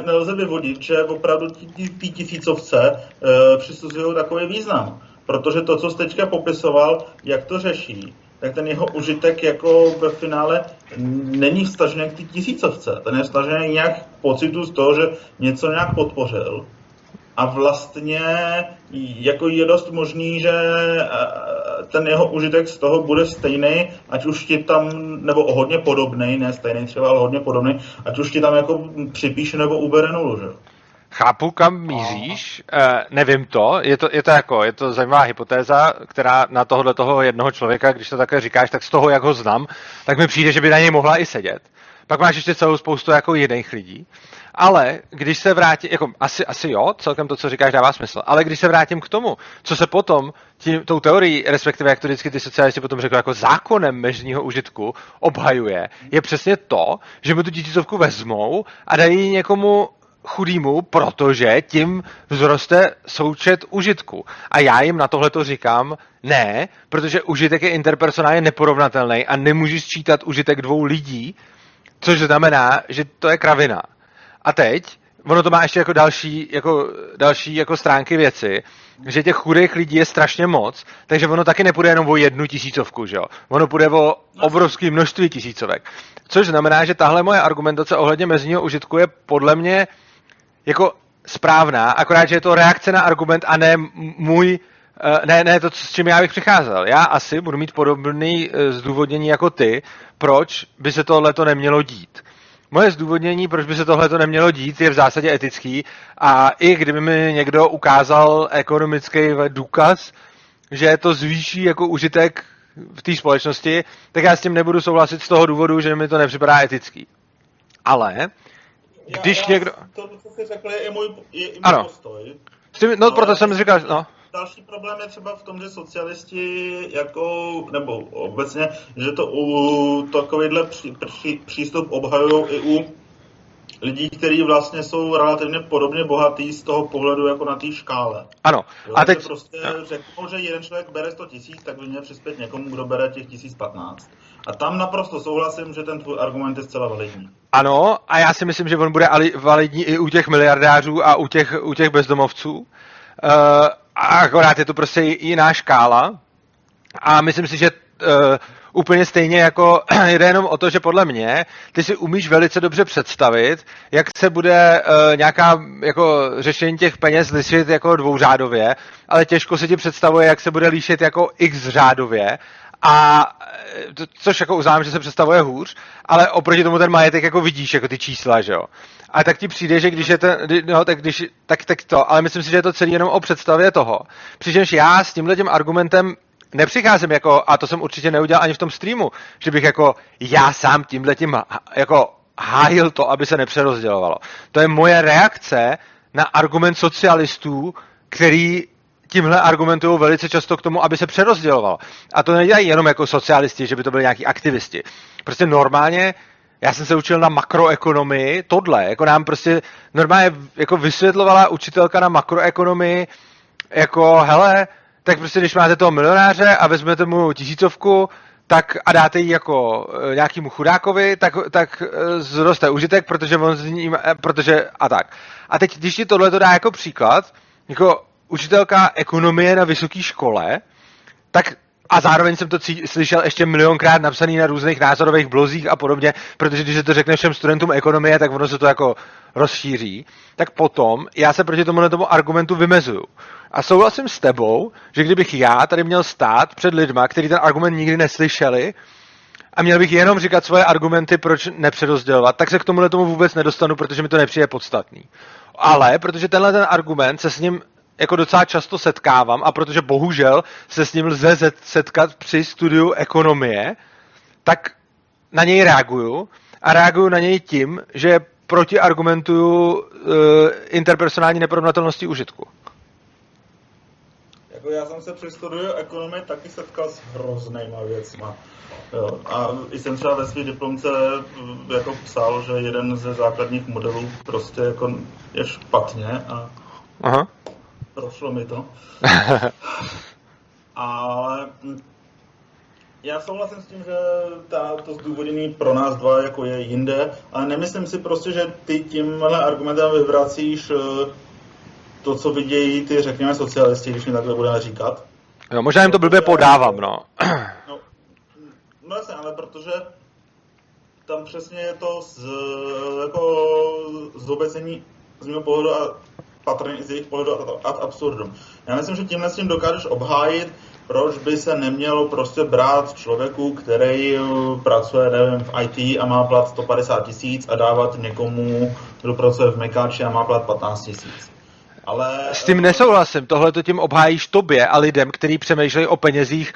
nelze vyvodit, že opravdu ty tisícovce přisuzují takový význam. Protože to, co jste teďka popisoval, jak to řeší, tak ten jeho užitek jako ve finále není vztažený k ty 1000. Ten je vztažený nějak k pocitu z toho, že něco nějak podpořil. A vlastně jako je dost možný, že ten jeho užitek z toho bude stejný, ať už ti tam, nebo hodně podobný, ne stejný třeba, ale hodně podobný, ať už ti tam jako připíše nebo ubere nulu, že? Chápu, kam míříš, nevím to. Je to zajímavá hypotéza, která na tohle toho jednoho člověka, když to také říkáš, tak z toho, jak ho znám, tak mi přijde, že by na něj mohla i sedět. Pak máš ještě celou spoustu jako jiných lidí. Ale když se vrátím, jako asi jo, celkem to, co říkáš, dává smysl, ale když se vrátím k tomu, co se potom tou teorií, respektive jak to vždycky ty socialisti potom řekli, jako zákonem mežního užitku obhajuje, je přesně to, že mu tu 1000 vezmou a dají někomu chudýmu, protože tím vzroste součet užitku. A já jim na tohle to říkám ne, protože užitek je interpersonálně neporovnatelný a nemůžeš sčítat užitek 2 lidí, což znamená, že to je kravina. A teď, ono to má ještě jako další stránky věci, že těch chudých lidí je strašně moc, takže ono taky nepůjde jenom o 1 000, že jo? Ono půjde o obrovské množství tisícovek. Což znamená, že tahle moje argumentace ohledně mezního užitku je podle mě jako správná, akorát, že je to reakce na argument a ne můj, ne to, s čím já bych přicházel. Já asi budu mít podobný zdůvodnění jako ty, proč by se tohleto nemělo dít. Moje zdůvodnění, proč by se tohleto nemělo dít, je v zásadě etický a i kdyby mi někdo ukázal ekonomický důkaz, že to zvýší jako užitek v té společnosti, tak já s tím nebudu souhlasit z toho důvodu, že mi to nepřipadá etický. Ale Když někdo... To, co jsi řekl, je i můj postoj. No, proto jsem říkal, no. Další problém je třeba v tom, že socialisti nebo obecně, že to takovýhle přístup obhajují i u lidí, kteří vlastně jsou relativně podobně bohatí z toho pohledu jako na té škále. Ano. A teď... Prostě řeknou, že jeden člověk bere 100 tisíc, tak by měl přispět někomu, kdo bere těch 1015. A tam naprosto souhlasím, že ten tvůj argument je zcela validní. Ano, a já si myslím, že on bude validní i u těch miliardářů a u těch bezdomovců. A akorát je to prostě jiná škála. A myslím si, že úplně stejně jako jde jenom o to, že podle mě ty si umíš velice dobře představit, jak se bude nějaká jako řešení těch peněz lišit jako dvouřádově, ale těžko se ti představuje, jak se bude líšit jako x řádově. A což jako uznám, že se představuje hůř, ale oproti tomu ten majetek jako vidíš jako ty čísla, že jo. A tak ti přijde, že když je ten, no, tak to, ale myslím si, že je to celý jenom o představě toho. Přičemž já s tímhle tím argumentem nepřicházím jako, a to jsem určitě neudělal ani v tom streamu, že bych jako já sám tímhletím jako hájil to, aby se nepřerozdělovalo. To je moje reakce na argument socialistů, který tímhle argumentují velice často k tomu, aby se přerozdělovalo. A to nedělají jenom jako socialisti, že by to byli nějaký aktivisti. Prostě normálně, já jsem se učil na makroekonomii, tohle, jako nám prostě normálně jako vysvětlovala učitelka na makroekonomii, jako hele, tak prostě když máte toho milionáře a vezmete mu 1000 tak a dáte ji jako nějakému chudákovi, tak zroste užitek, protože on s ním, protože a tak. A teď, když ti tohle to dá jako příklad, jako učitelka ekonomie na vysoké škole, tak a zároveň jsem to slyšel ještě milionkrát napsaný na různých názorových blozích a podobně, protože když se to řekne všem studentům ekonomie, tak ono se to jako rozšíří, tak potom já se proti tomu argumentu vymezuju. A souhlasím s tebou, že kdybych já tady měl stát před lidma, kteří ten argument nikdy neslyšeli, a měl bych jenom říkat svoje argumenty, proč nepřerozdělovat, tak se k tomuhle tomu vůbec nedostanu, protože mi to nepřijde podstatný. Ale protože tenhle ten argument se s ním jako docela často setkávám a protože bohužel se s ním lze setkat při studiu ekonomie, tak na něj reaguju a reaguju na něj tím, že protiargumentuju interpersonální neporovnatelnosti užitku. Jako já jsem se při studiu ekonomie taky setkal s hroznýma věcma. Jo. A jsem třeba ve své diplomce jako psal, že jeden ze základních modelů prostě jako je špatně a aha. Prošlo mi to. Ale já souhlasím s tím, že to zdůvodnění pro nás dva jako je jinde, ale nemyslím si prostě, že ty tímhle argumentem vyvracíš to, co vidějí ty, řekněme, socialisti, když mi takhle budeme říkat. Jo, možná jim to blbě podávám, no. No jasně, ale protože tam přesně je to z obecení z mého pohledu a patrně z jejich pohledu ad absurdum. Já myslím, že tímhle s tím dokážeš obhájit, proč by se nemělo prostě brát člověku, který pracuje, nevím, v IT a má plat 150 000 a dávat někomu, kdo pracuje v mekáči a má plat 15 000. Ale... S tím nesouhlasím, tohle to tím obhájíš tobě a lidem, kteří přemýšlejí o penězích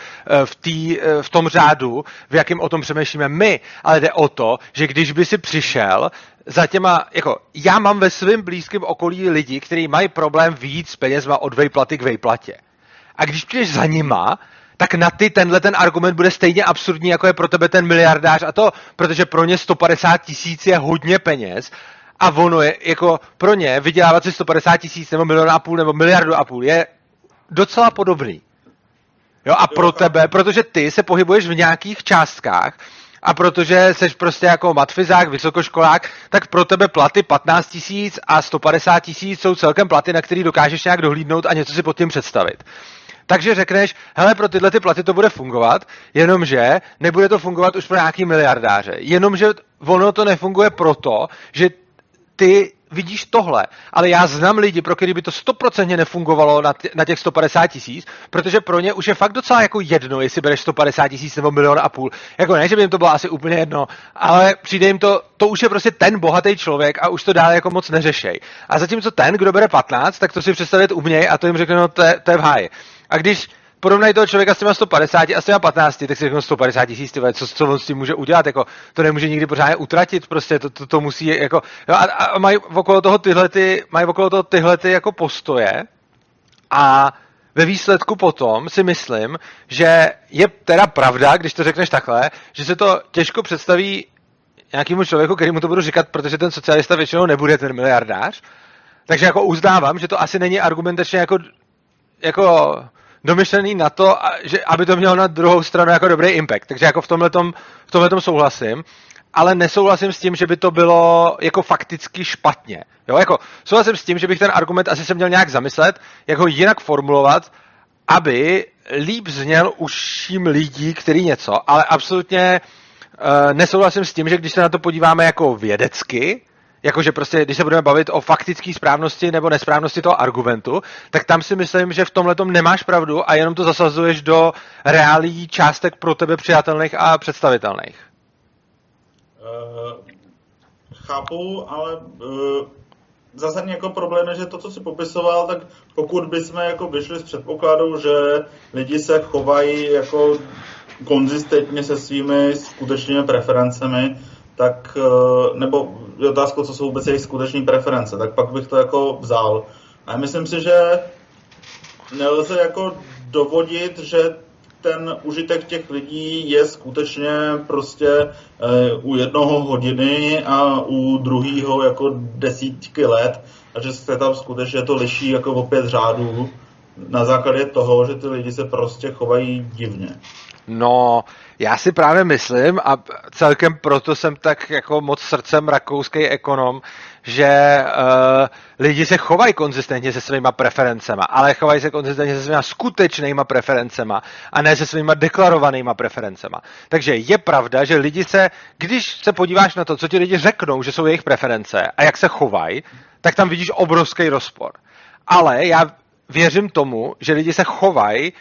v tom řádu, v jakém o tom přemýšlíme my, ale jde o to, že když by si přišel za těma, jako já mám ve svém blízkém okolí lidi, kteří mají problém vyjít s penězma od vejplaty k vejplatě. A když přijdeš za nima, tak na ty tenhle ten argument bude stejně absurdní, jako je pro tebe ten miliardář a to, protože pro ně 150 000 je hodně peněz. A ono je, jako pro ně vydělávat si 150 000 nebo 1,5 milionu nebo 1,5 miliardy je docela podobný. Jo, a pro tebe, protože ty se pohybuješ v nějakých částkách a protože seš prostě jako matfizák, vysokoškolák, tak pro tebe platy 15 000 a 150 000 jsou celkem platy, na který dokážeš nějak dohlídnout a něco si pod tím představit. Takže řekneš, hele, pro tyhle ty platy to bude fungovat, jenomže nebude to fungovat už pro nějaký miliardáře. Jenomže ono to nefunguje proto, že ty vidíš tohle, ale já znám lidi, pro který by to 100% nefungovalo na těch 150 000, protože pro ně už je fakt docela jako jedno, jestli bereš 150 000 nebo 1,5 milionu. Jako ne, že by jim to bylo asi úplně jedno, ale přijde jim to už je prostě ten bohatý člověk a už to dál jako moc neřešej. A zatímco ten, kdo bere 15, tak to si představit uměj a to jim řekne, no to je v háji. A když porovnej toho člověka s těma 150 a s těma 15, tak si řeknu 150 tisíc, co on s tím může udělat, jako, to nemůže nikdy pořádně utratit, prostě to musí, jako, jo, a mají okolo toho tyhle jako postoje a ve výsledku potom si myslím, že je teda pravda, když to řekneš takhle, že se to těžko představí nějakému člověku, kterému to budu říkat, protože ten socialista většinou nebude ten miliardář, takže jako uznávám, že to asi není argumentačně jako domyšlený na to, že aby to mělo na druhou stranu jako dobrý impact. Takže jako v tomhletom souhlasím, ale nesouhlasím s tím, že by to bylo jako fakticky špatně. Jo, jako souhlasím s tím, že bych ten argument asi se měl nějak zamyslet, jak ho jinak formulovat, aby líp zněl uším lidí, který něco, ale absolutně nesouhlasím s tím, že když se na to podíváme jako vědecky, jakože prostě, když se budeme bavit o faktické správnosti nebo nesprávnosti toho argumentu, tak tam si myslím, že v tomhletom nemáš pravdu a jenom to zasazuješ do reálí částek pro tebe přijatelných a představitelných. Chápu, ale zase jako problém je, že to, co jsi popisoval, tak pokud bychom jako vyšli z předpokladu, že lidi se chovají jako konzistentně se svými skutečnými preferencemi, tak, nebo je otázka, co jsou vůbec jejich skuteční preference, tak pak bych to jako vzal. A myslím si, že nelze jako dovodit, že ten užitek těch lidí je skutečně prostě u jednoho hodiny a u druhého jako desítky let, a že se tam skutečně to liší jako o 5 řádů na základě toho, že ty lidi se prostě chovají divně. No, já si právě myslím, a celkem proto jsem tak jako moc srdcem rakouský ekonom, že lidi se chovají konzistentně se svýma preferencema, ale chovají se konzistentně se svýma skutečnýma preferencema a ne se svýma deklarovanýma preferencema. Takže je pravda, že lidi se, když se podíváš na to, co ti lidi řeknou, že jsou jejich preference a jak se chovají, tak tam vidíš obrovský rozpor. Ale já věřím tomu, že lidi se chovají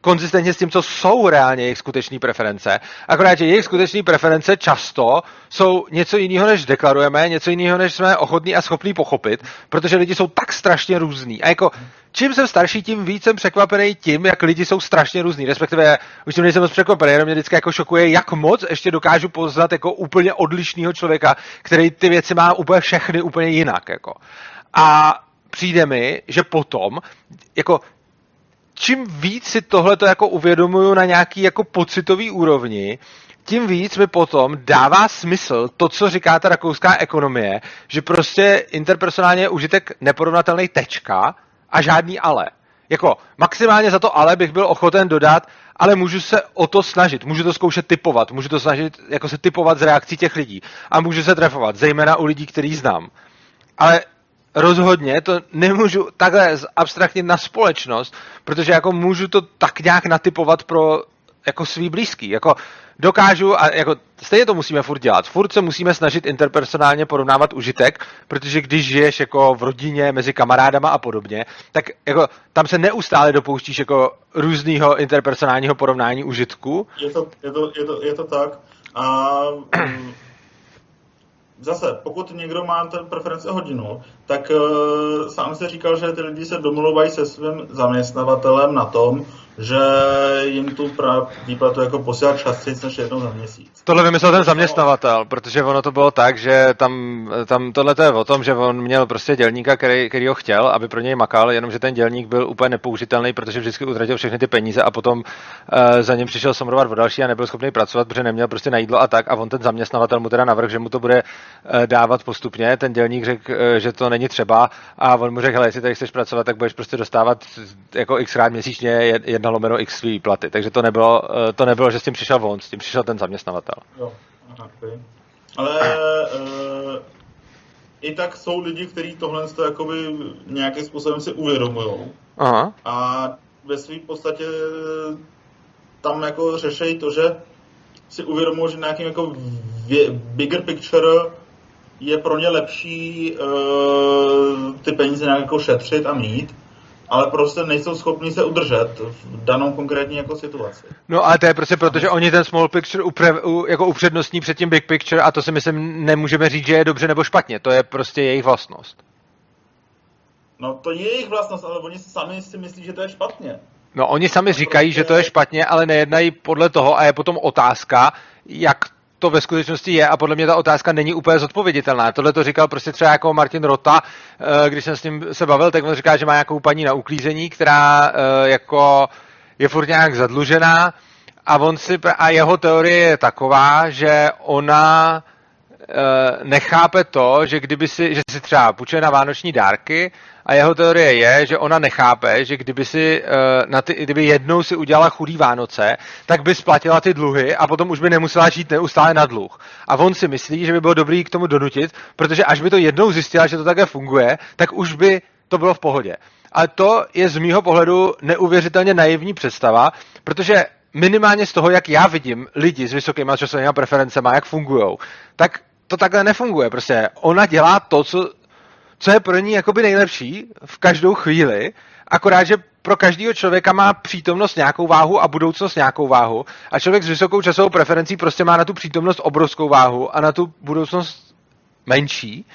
konzistentně s tím, co jsou reálně jejich skutečné preference. Akorát, že jejich skutečné preference často jsou něco jiného, než deklarujeme, něco jiného, než jsme ochotní a schopní pochopit, protože lidi jsou tak strašně různý. A jako, čím jsem starší, tím víc jsem překvapený tím, jak lidi jsou strašně různý. Respektive, už tím nejsem moc překvapený, jenom mě vždycky jako šokuje, jak moc ještě dokážu poznat jako úplně odlišného člověka, který ty věci má úplně všechny úplně jinak. Jako. A přijde mi, že potom, jako čím víc si tohleto jako uvědomuju na nějaký jako pocitový úrovni, tím víc mi potom dává smysl to, co říká ta rakouská ekonomie, že prostě interpersonálně je užitek neporovnatelný tečka a žádný ale. Jako maximálně za to ale bych byl ochoten dodat, ale můžu se o to snažit, můžu to zkoušet typovat, můžu to snažit jako se typovat z reakcí těch lidí a můžu se trefovat, zejména u lidí, který znám. Ale rozhodně to nemůžu takhle abstraktně na společnost, protože jako můžu to tak nějak natypovat pro jako svý blízký. Jako dokážu a jako stejně to musíme furt dělat. Furt se musíme snažit interpersonálně porovnávat užitek, protože když žiješ jako v rodině, mezi kamarádama a podobně, tak jako tam se neustále dopouštíš jako různýho interpersonálního porovnání užitku. Je to tak. A zase, pokud někdo má ten preference hodinu, tak sám se říkal, že ty lidi se domluvají se svým zaměstnavatelem na tom, že jim tu výplatu jako posílat častěji než jednou za měsíc. Tohle vymyslel ten zaměstnavatel, protože ono to bylo tak, že tam tohle je o tom, že on měl prostě dělníka, který ho chtěl, aby pro něj makal, jenomže ten dělník byl úplně nepoužitelný, protože vždycky utratil všechny ty peníze a potom za ním přišel somrovat o další a nebyl schopný pracovat, protože neměl prostě na jídlo a tak, a on ten zaměstnavatel mu teda navrhl, že mu to bude dávat postupně. Ten dělník řekl, že to není třeba, a on mu řekl, hele, jestli tady chceš pracovat, tak budeš prostě dostávat jako xkrát měsíčně jedna x svý platy. Takže to nebylo, že s tím přišel on, s tím přišel ten zaměstnavatel. Jo, okay. Ale i tak jsou lidi, kteří tohle jakoby nějakým způsobem si uvědomujou. Aha. A ve svým podstatě tam jako řešejí to, že si uvědomují, že nějakým jako bigger picture je pro ně lepší ty peníze nějak jako šetřit a mít, ale prostě nejsou schopni se udržet v danou konkrétní jako situaci. No ale to je prostě proto, že oni ten small picture jako upřednostní před tím big picture, a to si myslím nemůžeme říct, že je dobře nebo špatně, to je prostě jejich vlastnost. No to je jejich vlastnost, ale oni sami si myslí, že to je špatně. No oni sami říkají, že to je špatně, ale nejednají podle toho a je potom otázka, jak to ve skutečnosti je a podle mě ta otázka není úplně zodpověditelná. Tohle to říkal prostě třeba jako Martin Rota, když jsem s ním se bavil, tak on říká, že má nějakou paní na uklízení, která jako je furt nějak zadlužená a jeho teorie je taková, že ona nechápe to, že že si třeba půjčuje na vánoční dárky a jeho teorie je, že ona nechápe, že kdyby jednou si udělala chudý Vánoce, tak by splatila ty dluhy a potom už by nemusela žít neustále na dluh. A on si myslí, že by bylo dobrý k tomu donutit, protože až by to jednou zjistila, že to také funguje, tak už by to bylo v pohodě. Ale to je z mýho pohledu neuvěřitelně naivní představa, protože minimálně z toho, jak já vidím lidi s vysokýma časovými preferencemi, jak fungujou, tak to takhle nefunguje. Prostě ona dělá to, co je pro ní jakoby nejlepší v každou chvíli, akorát, že pro každého člověka má přítomnost nějakou váhu a budoucnost nějakou váhu a člověk s vysokou časovou preferencí prostě má na tu přítomnost obrovskou váhu a na tu budoucnost menší,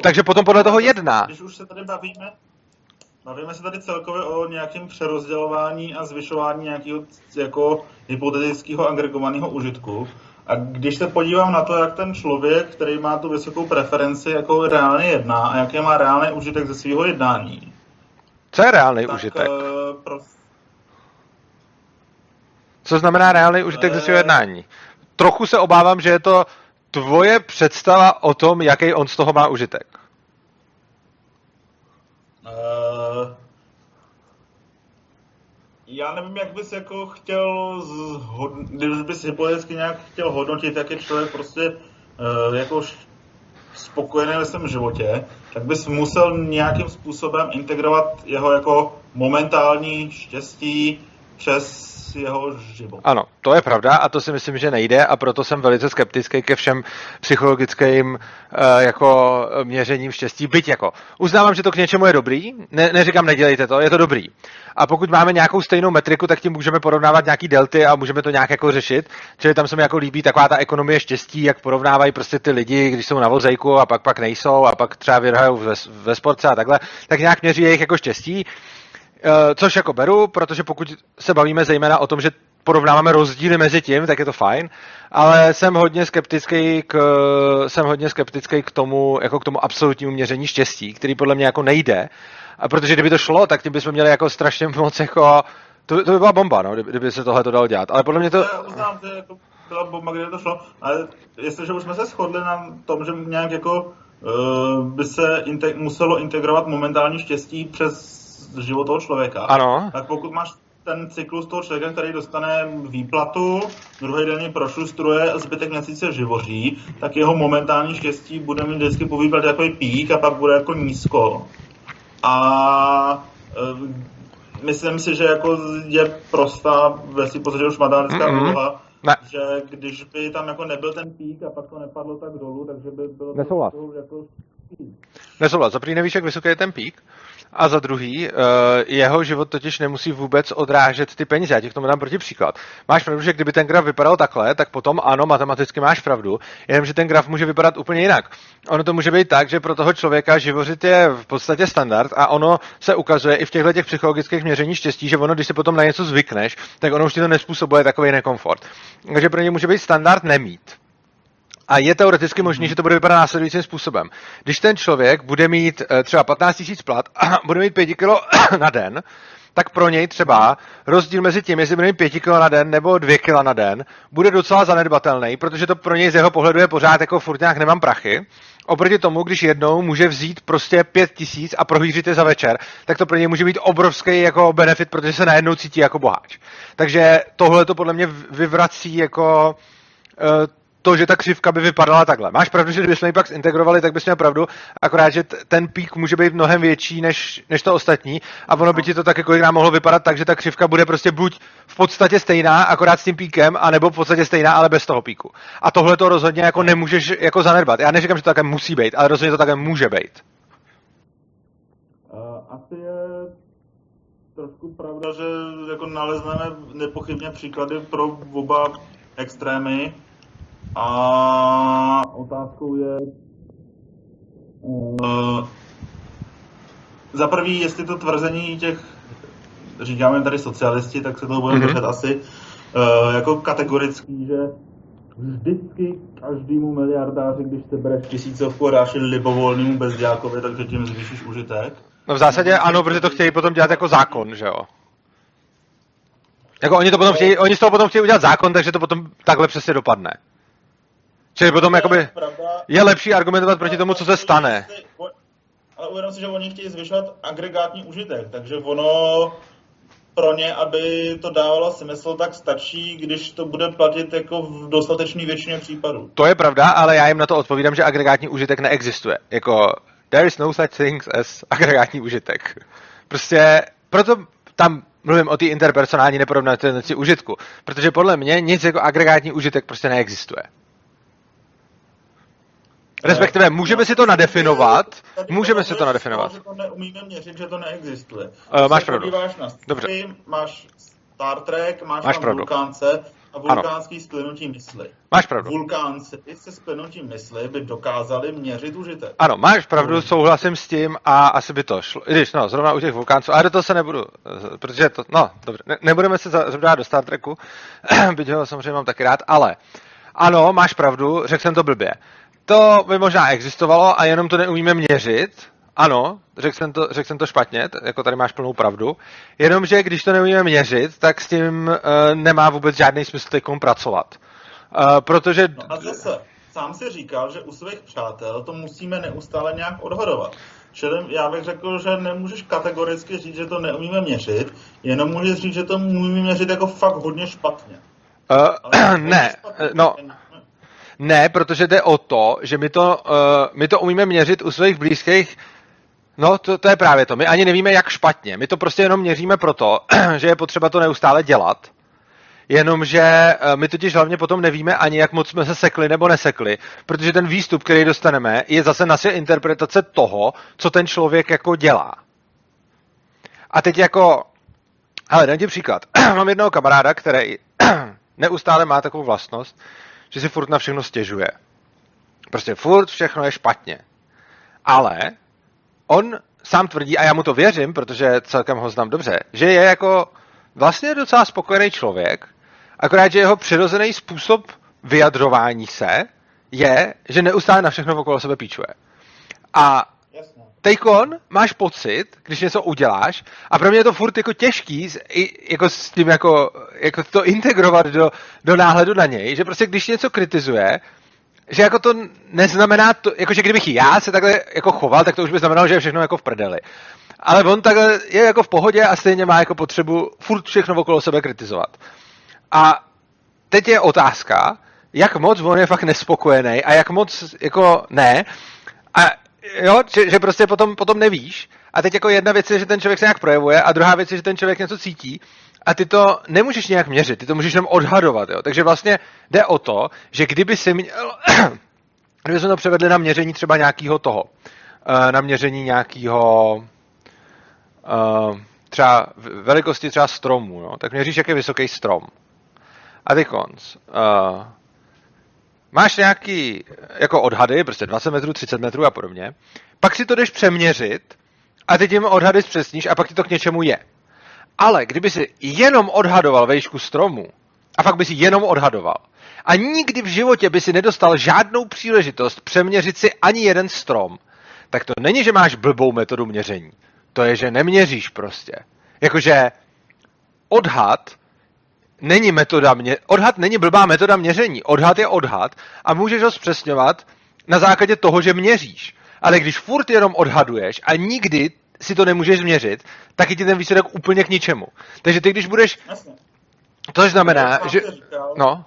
takže potom podle toho jedná. Když už se tady bavíme se tady celkově o nějakém přerozdělování a zvyšování nějakého jako hypotetického agregovaného užitku. A když se podívám na to, jak ten člověk, který má tu vysokou preferenci, jako reálně jedná a jaký má reálný užitek ze svého jednání. Co je reálný užitek? Co znamená reálný užitek ze svého jednání? Trochu se obávám, že je to tvoje představa o tom, jaký on z toho má užitek. Já nevím, jak bys jako chtěl, když bys hypoteticky nějak chtěl hodnotit, jak je člověk prostě jako spokojený ve svém životě, tak bys musel nějakým způsobem integrovat jeho jako momentální štěstí přes jeho život. Ano, to je pravda a to si myslím, že nejde a proto jsem velice skeptický ke všem psychologickým jako měřením štěstí. Byť jako uznávám, že to k něčemu je dobrý, neříkám nedělejte to, je to dobrý. A pokud máme nějakou stejnou metriku, tak tím můžeme porovnávat nějaký delty a můžeme to nějak jako řešit. Čili tam se mi jako líbí taková ta ekonomie štěstí, jak porovnávají prostě ty lidi, když jsou na vozejku a pak nejsou a pak třeba vyhrajou ve sportce a takhle, tak nějak měří jejich jako štěstí. Což jako beru, protože pokud se bavíme zejména o tom, že porovnáváme rozdíly mezi tím, tak je to fajn, ale jsem hodně skeptický k tomu, jako k tomu absolutnímu měření štěstí, který podle mě jako nejde, a protože kdyby to šlo, tak tím bychom měli jako strašně moc jako, to by byla bomba, no, kdyby se tohle to dalo dělat, ale podle mě to... Já uznám, že jako byla bomba, kdyby to šlo, ale jestliže už jsme se shodli na tom, že nějak jako by se muselo integrovat momentální štěstí přes život toho člověka. Ano. Tak pokud máš ten cyklus toho člověka, který dostane výplatu, druhý den ji prošustruje a zbytek měsíce živoří, tak jeho momentální štěstí bude mít vždycky po výplatě takový pík a pak bude jako nízko. A myslím si, že jako je prostá ve svým podstatě už matematická úloha, že když by tam jako nebyl ten pík a pak to nepadlo tak dolů, takže by bylo... Nesouhlas. Nesouhlas. Za první nevíš, jak vysoký je ten pík. A za druhý, jeho život totiž nemusí vůbec odrážet ty peníze. Já ti k tomu dám protipříklad. Máš pravdu, že kdyby ten graf vypadal takhle, tak potom ano, matematicky máš pravdu, jenomže ten graf může vypadat úplně jinak. Ono to může být tak, že pro toho člověka živořit je v podstatě standard a ono se ukazuje i v těchto těch psychologických měření štěstí, že ono, když se potom na něco zvykneš, tak ono už ti to nezpůsobuje takový nekomfort. Takže pro ně může být standard nemít. A je teoreticky možné, že to bude vypadat následujícím způsobem. Když ten člověk bude mít třeba 15 000 plat a bude mít 5 kilo na den, tak pro něj třeba rozdíl mezi tím, jestli bude mít 5 kilo na den nebo 2 kilo na den, bude docela zanedbatelný, protože to pro něj z jeho pohledu je pořád jako furt nějak nemám prachy. Oproti tomu, když jednou může vzít prostě 5 000 a prohýřit je za večer, tak to pro něj může být obrovský jako benefit, protože se najednou cítí jako boháč. Takže tohle to podle mě vyvrací jako to, že ta křivka by vypadala takhle. Máš pravdu, že kdybychom ji pak zintegrovali, tak bys měl pravdu, akorát, že ten pík může být mnohem větší než to ostatní a ono by ti to taky kolikrát mohlo vypadat tak, že ta křivka bude prostě buď v podstatě stejná, akorát s tím píkem, anebo v podstatě stejná, ale bez toho píku. A tohle to rozhodně jako nemůžeš jako zanedbat. Já neříkám, že to také musí být, ale rozhodně to také může být. Asi je trošku pravda, že jako nalezneme nepochybně příklady pro oba extrémy. A otázkou je za prvý, jestli to tvrzení těch říkáme tady socialisti, tak se toho budeme držet asi jako kategorický, že vždycky každému miliardáři, když se bereš tisícovku a dáš libovolnému bezdějákovi, takže tím zvýšíš užitek. No v zásadě ano, protože to chtějí potom dělat jako zákon, že jo? Jako oni to potom chtějí, oni z toho potom chtějí udělat zákon, takže to potom takhle přesně dopadne. Čili potom jakoby je lepší argumentovat proti tomu, co se stane. Ale uvědom si, že oni chtějí zvyšovat agregátní užitek, takže ono pro ně, aby to dávalo smysl, tak stačí, když to bude platit jako v dostatečný většině případů. To je pravda, ale já jim na to odpovídám, že agregátní užitek neexistuje. Jako there is no such things as agregátní užitek. Prostě proto tam mluvím o té interpersonální neporovnatelnosti užitku, protože podle mě nic jako agregátní užitek prostě neexistuje. Respektive, můžeme si to nadefinovat, Že to neumíme měřit, že to neexistuje. Máš pravdu. Podíváš na stream, máš Star Trek, máš tam vulkánce a vulkánský splynutí mysli. Máš pravdu. Vulkánci se splynutím mysli by dokázali měřit užitek. Ano, máš pravdu, souhlasím s tím a asi by to šlo. I když, no, zrovna u těch vulkánců, ale do toho se nebudu, protože to, no, dobře, nebudeme se zrovna do Star Treku, byť ho samozřejmě mám taky rád, ale ano, máš pravdu, řekl jsem to blbě. To by možná existovalo a jenom to neumíme měřit. Ano, řekl jsem to špatně, jako tady máš plnou pravdu. Jenomže když to neumíme měřit, tak s tím nemá vůbec žádný smysl teďkom pracovat. Protože... No a zase, sám si říkal, že u svých přátel to musíme neustále nějak odhodovat. Čili já bych řekl, že nemůžeš kategoricky říct, že to neumíme měřit, jenom můžeš říct, že to umíme měřit jako fakt hodně špatně. Ne, špatně, no... Ne, protože jde o to, že my to umíme měřit u svých blízkých, no to je právě to, my ani nevíme, jak špatně, my to prostě jenom měříme proto, že je potřeba to neustále dělat, jenomže my totiž hlavně potom nevíme ani, jak moc jsme se sekli nebo nesekli, protože ten výstup, který dostaneme, je zase naše interpretace toho, co ten člověk jako dělá. A teď jako, hele, dám ti příklad, mám jednoho kamaráda, který neustále má takovou vlastnost, že si furt na všechno stěžuje. Prostě furt všechno je špatně. Ale on sám tvrdí, a já mu to věřím, protože celkem ho znám dobře, že je jako vlastně docela spokojený člověk, akorát, že jeho přirozený způsob vyjadřování se je, že neustále na všechno okolo sebe píčuje. A teďkon máš pocit, když něco uděláš, a pro mě je to furt jako těžký jako s tím jako to integrovat do náhledu na něj, že prostě když něco kritizuje, že jako to neznamená, to, jako že kdybych já se takhle jako choval, tak to už by znamenalo, že je všechno jako v prdeli. Ale on takhle je jako v pohodě a stejně má jako potřebu furt všechno okolo sebe kritizovat. A teď je otázka, jak moc on je fakt nespokojený a jak moc jako ne. A jo, že prostě potom nevíš. A teď jako jedna věc je, že ten člověk se nějak projevuje a druhá věc je, že ten člověk něco cítí a ty to nemůžeš nějak měřit, ty to můžeš jenom odhadovat, jo. Takže vlastně jde o to, že kdyby jsme to převedli na měření třeba nějakého toho, na měření nějakého třeba velikosti třeba stromu, no, tak měříš, jak je vysoký strom. A ty konc. Máš nějaký jako odhady, prostě 20 metrů, 30 metrů a podobně, pak si to jdeš přeměřit a ty tím odhady zpřesníš a pak ti to k něčemu je. Ale kdyby si jenom odhadoval výšku stromu a fakt by si jenom odhadoval a nikdy v životě by si nedostal žádnou příležitost přeměřit si ani jeden strom, tak to není, že máš blbou metodu měření. To je, že neměříš prostě. Jakože odhad není metoda odhad není blbá metoda měření. Odhad je odhad a můžeš ho zpřesňovat na základě toho, že měříš. Ale když furt jenom odhaduješ a nikdy si to nemůžeš změřit, tak je ti ten výsledek úplně k ničemu. Takže ty, když budeš... Což znamená, že... Říkal, no.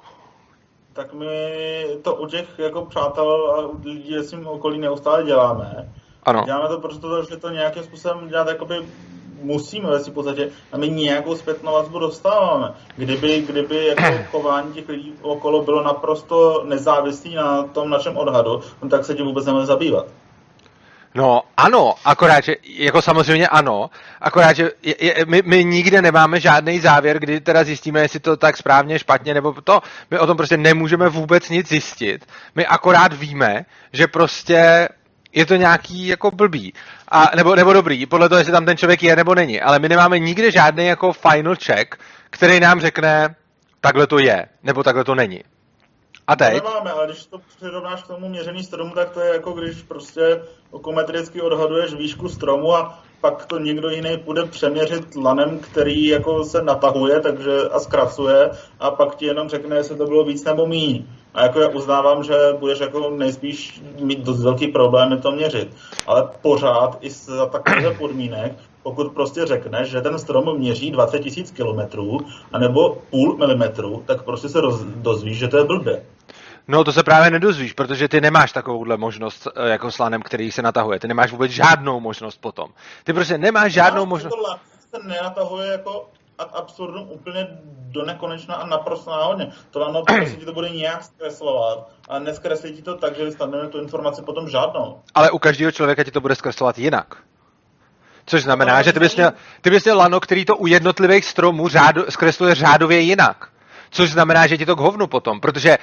Tak my to u těch jako přátel a u lidí ve svým okolí neustále děláme. Ano. Děláme to proto, že to nějakým způsobem dělat jakoby... Musíme ve svým podstatě a my nějakou zpětnou vazbu dostáváme. Kdyby jako chování těch lidí okolo bylo naprosto nezávislý na tom našem odhadu, tak se tím vůbec nemůžeme zabývat. No ano, akorát, že, jako samozřejmě ano, akorát, že my nikde nemáme žádný závěr, kdy teda zjistíme, jestli to tak správně, špatně, nebo to. My o tom prostě nemůžeme vůbec nic zjistit. My akorát víme, že prostě je to nějaký jako blbý. A, nebo dobrý, podle toho, jestli tam ten člověk je nebo není. Ale my nemáme nikde žádný jako final check, který nám řekne, takhle to je, nebo takhle to není. A teď? To nemáme, ale když to přirovnáš k tomu měření stromu, tak to je jako když prostě okometricky odhaduješ výšku stromu a pak to někdo jiný bude přeměřit lanem, který jako se natahuje, takže a zkracuje a pak ti jenom řekne, jestli to bylo víc nebo míň. A jako já uznávám, že budeš jako nejspíš mít dost velký problémy to měřit. Ale pořád i za takovýchto podmínek, pokud prostě řekneš, že ten strom měří 20 000 km anebo půl milimetru, tak prostě se dozvíš, že to je blbě. No to se právě nedozvíš, protože ty nemáš takovouhle možnost jako s lanem, který se natahuje. Ty nemáš vůbec žádnou možnost potom. Ty prostě nemáš žádnou možnost. To lán se nenatahuje jako ad absurdum úplně do nekonečna a naprosto náhodně. To lano prostě ti to bude nějak zkreslovat a neskreslí ti to tak, že dostaneme tu informaci potom žádnou. Ale u každého člověka ti to bude zkreslovat jinak. Což znamená, že ty bys měl lano, který to u jednotlivých stromů zkresluje řádově jinak. Což znamená, že ti to k hovnu potom, protože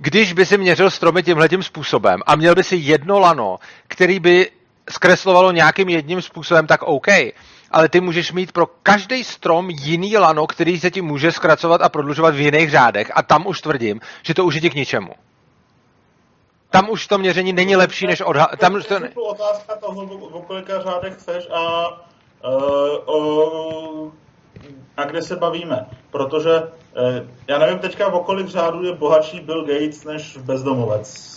když by si měřil stromy tímhletím způsobem a měl by si jedno lano, který by zkreslovalo nějakým jedním způsobem, tak OK. Ale ty můžeš mít pro každý strom jiný lano, který se ti může zkracovat a prodlužovat v jiných řádech a tam už tvrdím, že to už je ti k ničemu. Tam už to měření není lepší, než tam to je otázka toho, v kolika řádech chceš a kde se bavíme, protože já nevím teďka, o kolik řádů je bohatší Bill Gates než bezdomovec,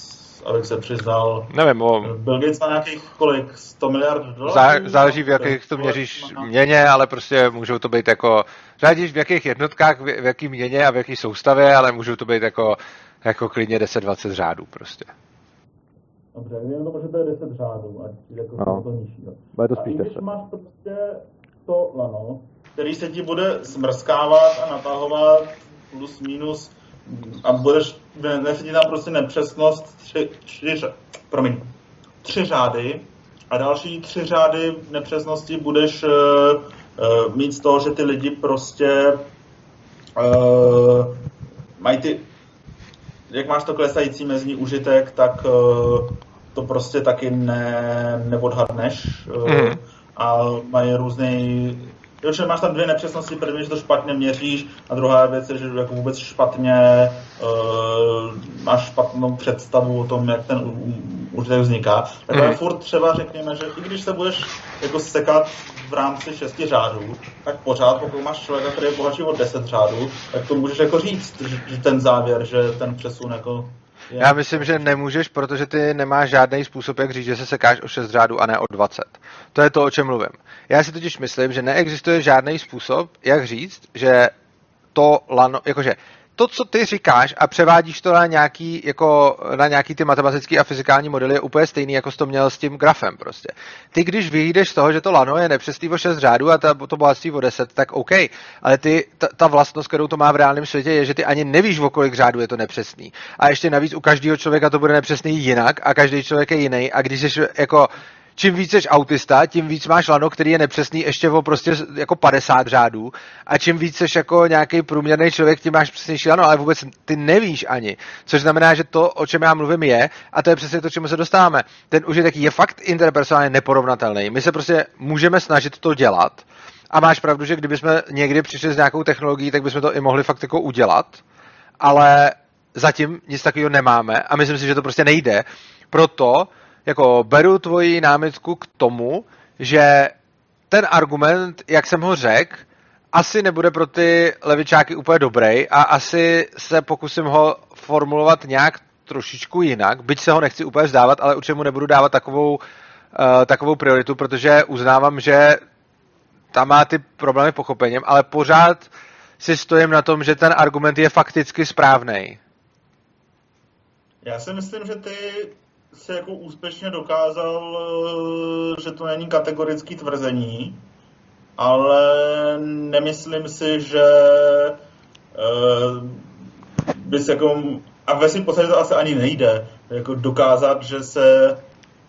abych se přiznal. Nevím, Bill Gates má nějakých kolik, 100 miliard $? Záleží, v jakých to měříš měně, ale prostě můžou to být jako, řádíš v jakých jednotkách, v jaký měně a v jaký soustavě, ale můžou to být jako klidně 10-20 řádů prostě. Dobře, nevím to, protože to je 10 řádů, ať jako no. To nižší. Ale to spíš 10. Když máš prostě to lano, který se ti bude smrskávat a natahovat plus minus a budeš, nese ti tam prostě nepřesnost tři řády a další 3 řády nepřesnosti budeš mít z toho, že ty lidi prostě mají ty, jak máš to klesající mezní užitek, tak to prostě taky neodhadneš a mají různý. Takže máš tam 2 nepřesnosti, první, že to špatně měříš a druhá věc je, že jako vůbec špatně máš špatnou představu o tom, jak ten užitek vzniká. Tak furt třeba řekněme, že i když se budeš jako sekat v rámci 6 řádů, tak pořád, pokud máš člověka, který je bohatší od 10 řádů, tak to můžeš jako říct, že ten závěr, že ten přesun jako... Já myslím, že nemůžeš, protože ty nemáš žádný způsob, jak říct, že se sekáš o 6 řádů a ne o 20. To je to, o čem mluvím. Já si totiž myslím, že neexistuje žádný způsob, jak říct, že to lano, jakože to, co ty říkáš a převádíš to na nějaký, jako, na nějaký ty matematický a fyzikální modely, je úplně stejný, jako jsi to měl s tím grafem prostě. Ty, když vyjdeš z toho, že to lano je nepřesný o 6 řádů a to bohatství o 10, tak OK, ale ty, ta vlastnost, kterou to má v reálném světě, je, že ty ani nevíš, o kolik řádů je to nepřesný. A ještě navíc u každého člověka to bude nepřesný jinak a každý člověk je jiný a když jsi jako... Čím víc jsi autista, tím víc máš lano, který je nepřesný ještě o prostě jako 50 řádů a čím víc jsi jako nějaký průměrný člověk, tím máš přesnější lano, ale vůbec ty nevíš ani. Což znamená, že to, o čem já mluvím je, a to je přesně to, čemu se dostáváme. Ten užitek je fakt interpersonálně neporovnatelný. My se prostě můžeme snažit to dělat a máš pravdu, že kdybychom někdy přišli s nějakou technologií, tak bychom to i mohli fakt jako udělat, ale zatím nic takového nemáme a myslím si, že to prostě nejde. Proto jako beru tvoji námitku k tomu, že ten argument, jak jsem ho řekl, asi nebude pro ty levičáky úplně dobrý a asi se pokusím ho formulovat nějak trošičku jinak, byť se ho nechci úplně vzdávat, ale určitě mu nebudu dávat takovou prioritu, protože uznávám, že tam má ty problémy pochopením, ale pořád si stojím na tom, že ten argument je fakticky správnej. Já si myslím, že ty se jako úspěšně dokázal, že to není kategorické tvrzení, ale nemyslím si, že bys jako, a ve svým podstatě to asi ani nejde, jako dokázat,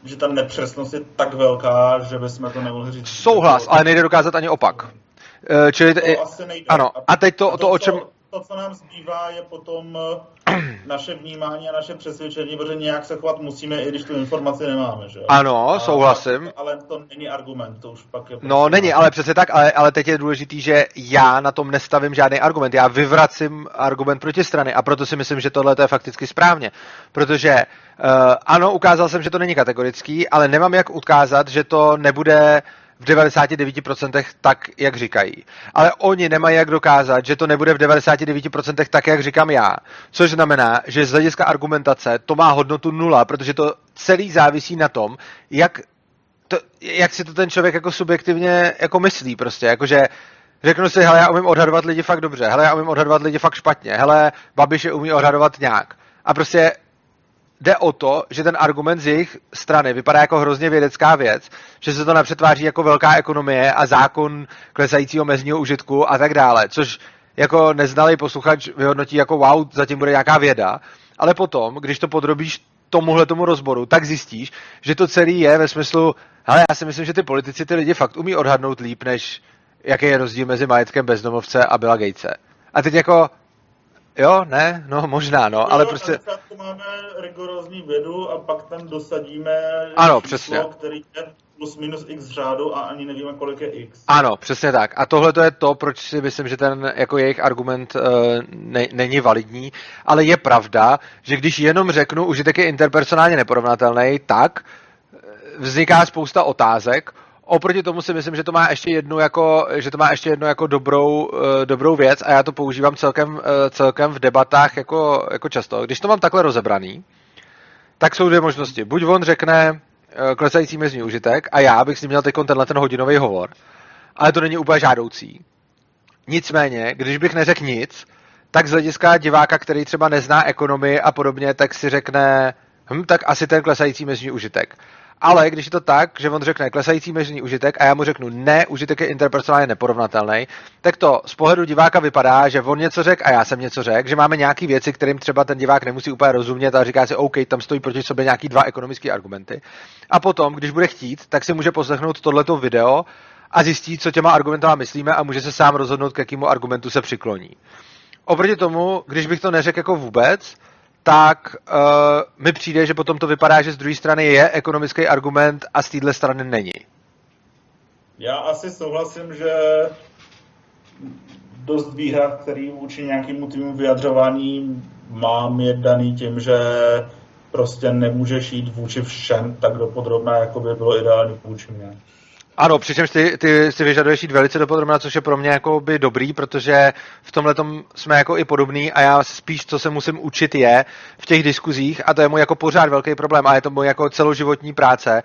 že ta nepřesnost je tak velká, že bychom to nemohli říct. Souhlas, ale nejde dokázat ani opak. Čili to asi nejde. Ano, a teď to o čem... to, co nám zbývá, je potom naše vnímání a naše přesvědčení, protože nějak se chovat musíme, i když tu informaci nemáme, že? Ano, souhlasím. Ale to není argument, to už pak je... No není, ale přece tak, ale teď je důležitý, že já na tom nestavím žádný argument, já vyvracím argument protistrany a proto si myslím, že tohle je fakticky správně, protože ano, ukázal jsem, že to není kategorický, ale nemám jak ukázat, že to nebude... v 99% tak, jak říkají. Ale oni nemají jak dokázat, že to nebude v 99% tak, jak říkám já. Což znamená, že z hlediska argumentace to má hodnotu nula, protože to celý závisí na tom, jak si to ten člověk jako subjektivně jako myslí prostě. Jakože řeknu si, hele, já umím odhadovat lidi fakt dobře, hele, já umím odhadovat lidi fakt špatně, hele, Babiš je umí odhadovat nějak. A prostě jde o to, že ten argument z jejich strany vypadá jako hrozně vědecká věc, že se to napřetváří jako velká ekonomie a zákon klesajícího mezního užitku a tak dále, což jako neznalý posluchač vyhodnotí jako wow, zatím bude nějaká věda, ale potom, když to podrobíš tomuhletomu rozboru, tak zjistíš, že to celý je ve smyslu, hele, já si myslím, že ty politici, ty lidi fakt umí odhadnout líp, než jaký je rozdíl mezi majetkem bezdomovce a Billa Gatese. A teď jako... Jo, ne, no možná, no, ale prostě... Na máme rigorózní vědu a pak tam dosadíme ano, číslo, přesně. Který je plus minus x řádu a ani nevíme, kolik je x. Ano, přesně tak. A tohle to je to, proč si myslím, že ten jako jejich argument není validní, ale je pravda, že když jenom řeknu, užitek je interpersonálně neporovnatelný, tak vzniká spousta otázek. Oproti tomu si myslím, že to má ještě jednu jako, dobrou věc a já to používám celkem v debatách jako často. Když to mám takhle rozebraný, tak jsou dvě možnosti. Buď on řekne klesající mezní užitek a já bych s ním měl teď tenhle ten hodinový hovor, ale to není úplně žádoucí. Nicméně, když bych neřekl nic, tak z hlediska diváka, který třeba nezná ekonomii a podobně, tak si řekne, tak asi ten klesající mezní užitek. Ale když je to tak, že on řekne klesající mezní užitek a já mu řeknu ne, užitek je interpersonálně neporovnatelný, tak to z pohledu diváka vypadá, že on něco řekl a já jsem něco řekl, že máme nějaké věci, kterým třeba ten divák nemusí úplně rozumět a říká si OK, tam stojí proti sobě nějaký dva ekonomické argumenty. A potom, když bude chtít, tak si může poslechnout tohleto video a zjistí, co těma argumentama myslíme a může se sám rozhodnout, k jakému argumentu se přikloní. Oproti tomu, když bych to neřekl jako vůbec, tak mi přijde, že potom to vypadá, že z druhé strany je ekonomický argument a z téhle strany není. Já asi souhlasím, že dost výhrad, který vůči nějakému týmu vyjadřování mám, je daný tím, že prostě nemůžeš jít vůči všem tak dopodrobná, jako by bylo ideální vůči mě. Ano, přičemž ty si vyžaduješ jít velice dopodrobná, což je pro mě jako by dobrý, protože v tomhletom jsme jako i podobný a já spíš, co se musím učit, je v těch diskuzích, a to je můj jako pořád velký problém a je to můj jako celoživotní práce,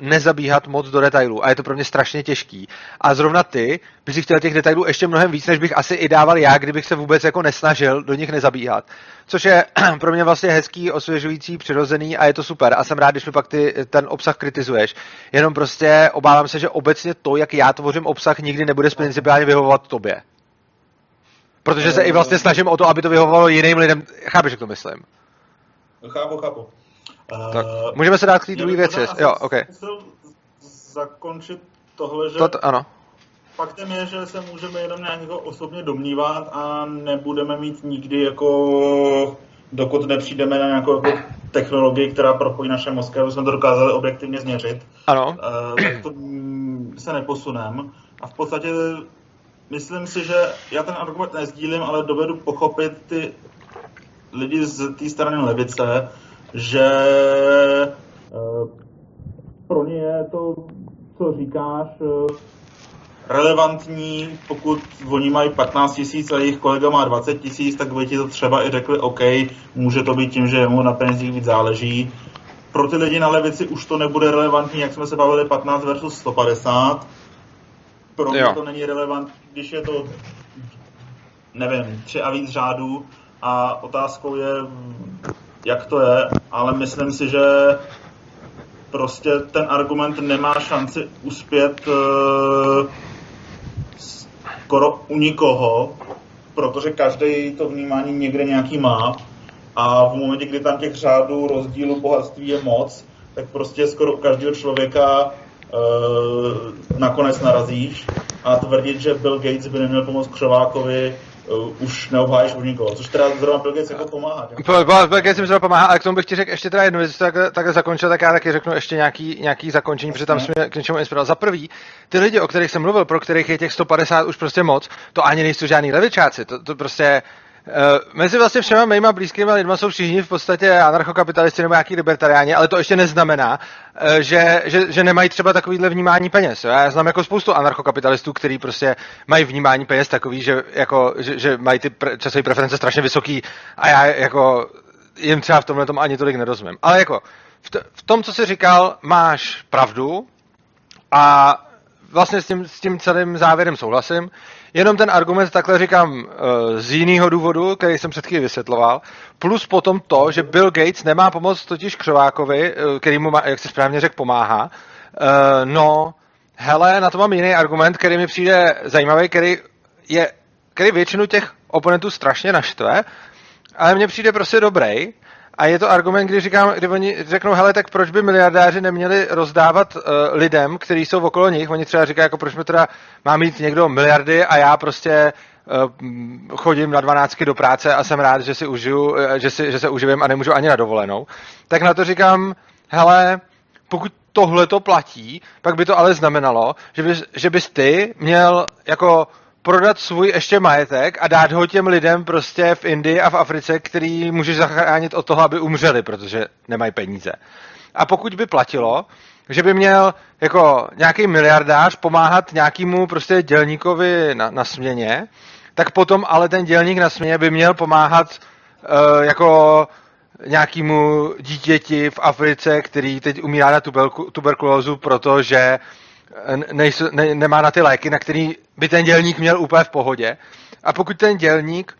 nezabíhat moc do detailů a je to pro mě strašně těžký. A zrovna ty bys si chtěl těch detailů ještě mnohem víc, než bych asi i dával já, kdybych se vůbec jako nesnažil do nich nezabíhat. Což je pro mě vlastně hezký, osvěžující, přirozený a je to super. A jsem rád, když mi pak ten obsah kritizuješ. Jenom prostě obávám se, že obecně to, jak já tvořím obsah, nikdy nebude principiálně vyhovovat tobě. Protože se i vlastně snažím o to, aby to vyhovovalo jiným lidem. Chápeš, jak to myslím? Chápu. Tak, můžeme se dát k té druhé věci. Jo, okay. Zakončit tohle, že ano. Faktem je, že se můžeme jenom nějakého osobně domnívat a nebudeme mít nikdy jako, dokud nepřijdeme na nějakou jako technologii, která propojí naše mozky, aby jsme to dokázali objektivně změřit. Ano. Tak to se neposuneme. A v podstatě myslím si, že já ten argument nesdílím, ale dovedu pochopit ty lidi z té strany levice, že pro ně je to, co říkáš, relevantní, pokud oni mají 15 000 a jejich kolega má 20 000, tak by ti to třeba i řekli, OK, může to být tím, že mu na penězích víc záleží. Pro ty lidi na levici už to nebude relevantní, jak jsme se bavili 15 versus 150. Pro mě to není relevantní, když je to, nevím, 3 a víc řádů a otázkou je, jak to je, ale myslím si, že prostě ten argument nemá šanci uspět skoro u nikoho, protože každý to vnímání někde nějaký má a v momentě, kdy tam těch řádů rozdílu bohatství je moc, tak prostě skoro u každého člověka nakonec narazíš a tvrdit, že Bill Gates by neměl pomoct Křovákovi už neobhájíš u nikoho, což teda zrovna Bill Gates jako pomáhá. Bill Gates jim zrovna pomáhá, ale k tomu bych ti řekl ještě teda jednu věc, že to takhle zakončil, tak já taky řeknu ještě nějaký zakončení, protože tam jsem mě k něčemu inspiroval. Za prvý, ty lidi, o kterých jsem mluvil, pro kterých je těch 150 už prostě moc, to ani nejsou žádný levičáci, to prostě... mezi vlastně všema mýma blízkými lidma jsou všichni v podstatě anarchokapitalisti nebo nějaký libertariáni, ale to ještě neznamená, že nemají třeba takovýhle vnímání peněz. Jo? Já znám jako spoustu anarchokapitalistů, kteří prostě mají vnímání peněz takový, že mají ty časové preference strašně vysoký a já jako jim třeba v tomhle tom ani tolik nerozumím. Ale jako v tom, co jsi říkal, máš pravdu a vlastně s tím celým závěrem souhlasím. Jenom ten argument takhle říkám z jiného důvodu, který jsem před chvíli vysvětloval, plus potom to, že Bill Gates nemá pomoc totiž Křovákovi, který mu, jak se správně řekl, pomáhá. No, hele, na to mám jiný argument, který mi přijde zajímavý, který většinu těch oponentů strašně naštve, ale mně přijde prostě dobrý. A je to argument, kdy oni řeknou, hele, tak proč by miliardáři neměli rozdávat lidem, kteří jsou okolo nich? Oni třeba říkají, jako proč mi teda má mít někdo miliardy a já prostě chodím na 12 do práce a jsem rád, že si užiju, že se uživím a nemůžu ani na dovolenou. Tak na to říkám, hele, pokud tohle to platí, pak by to ale znamenalo, že bys ty měl jako prodat svůj ještě majetek a dát ho těm lidem prostě v Indii a v Africe, který můžeš zachránit od toho, aby umřeli, protože nemají peníze. A pokud by platilo, že by měl jako nějaký miliardář pomáhat nějakému prostě dělníkovi na směně, tak potom ale ten dělník na směně by měl pomáhat jako nějakému dítěti v Africe, který teď umírá na tuberkulózu, protože nemá na ty léky, na který by ten dělník měl úplně v pohodě. A pokud ten dělník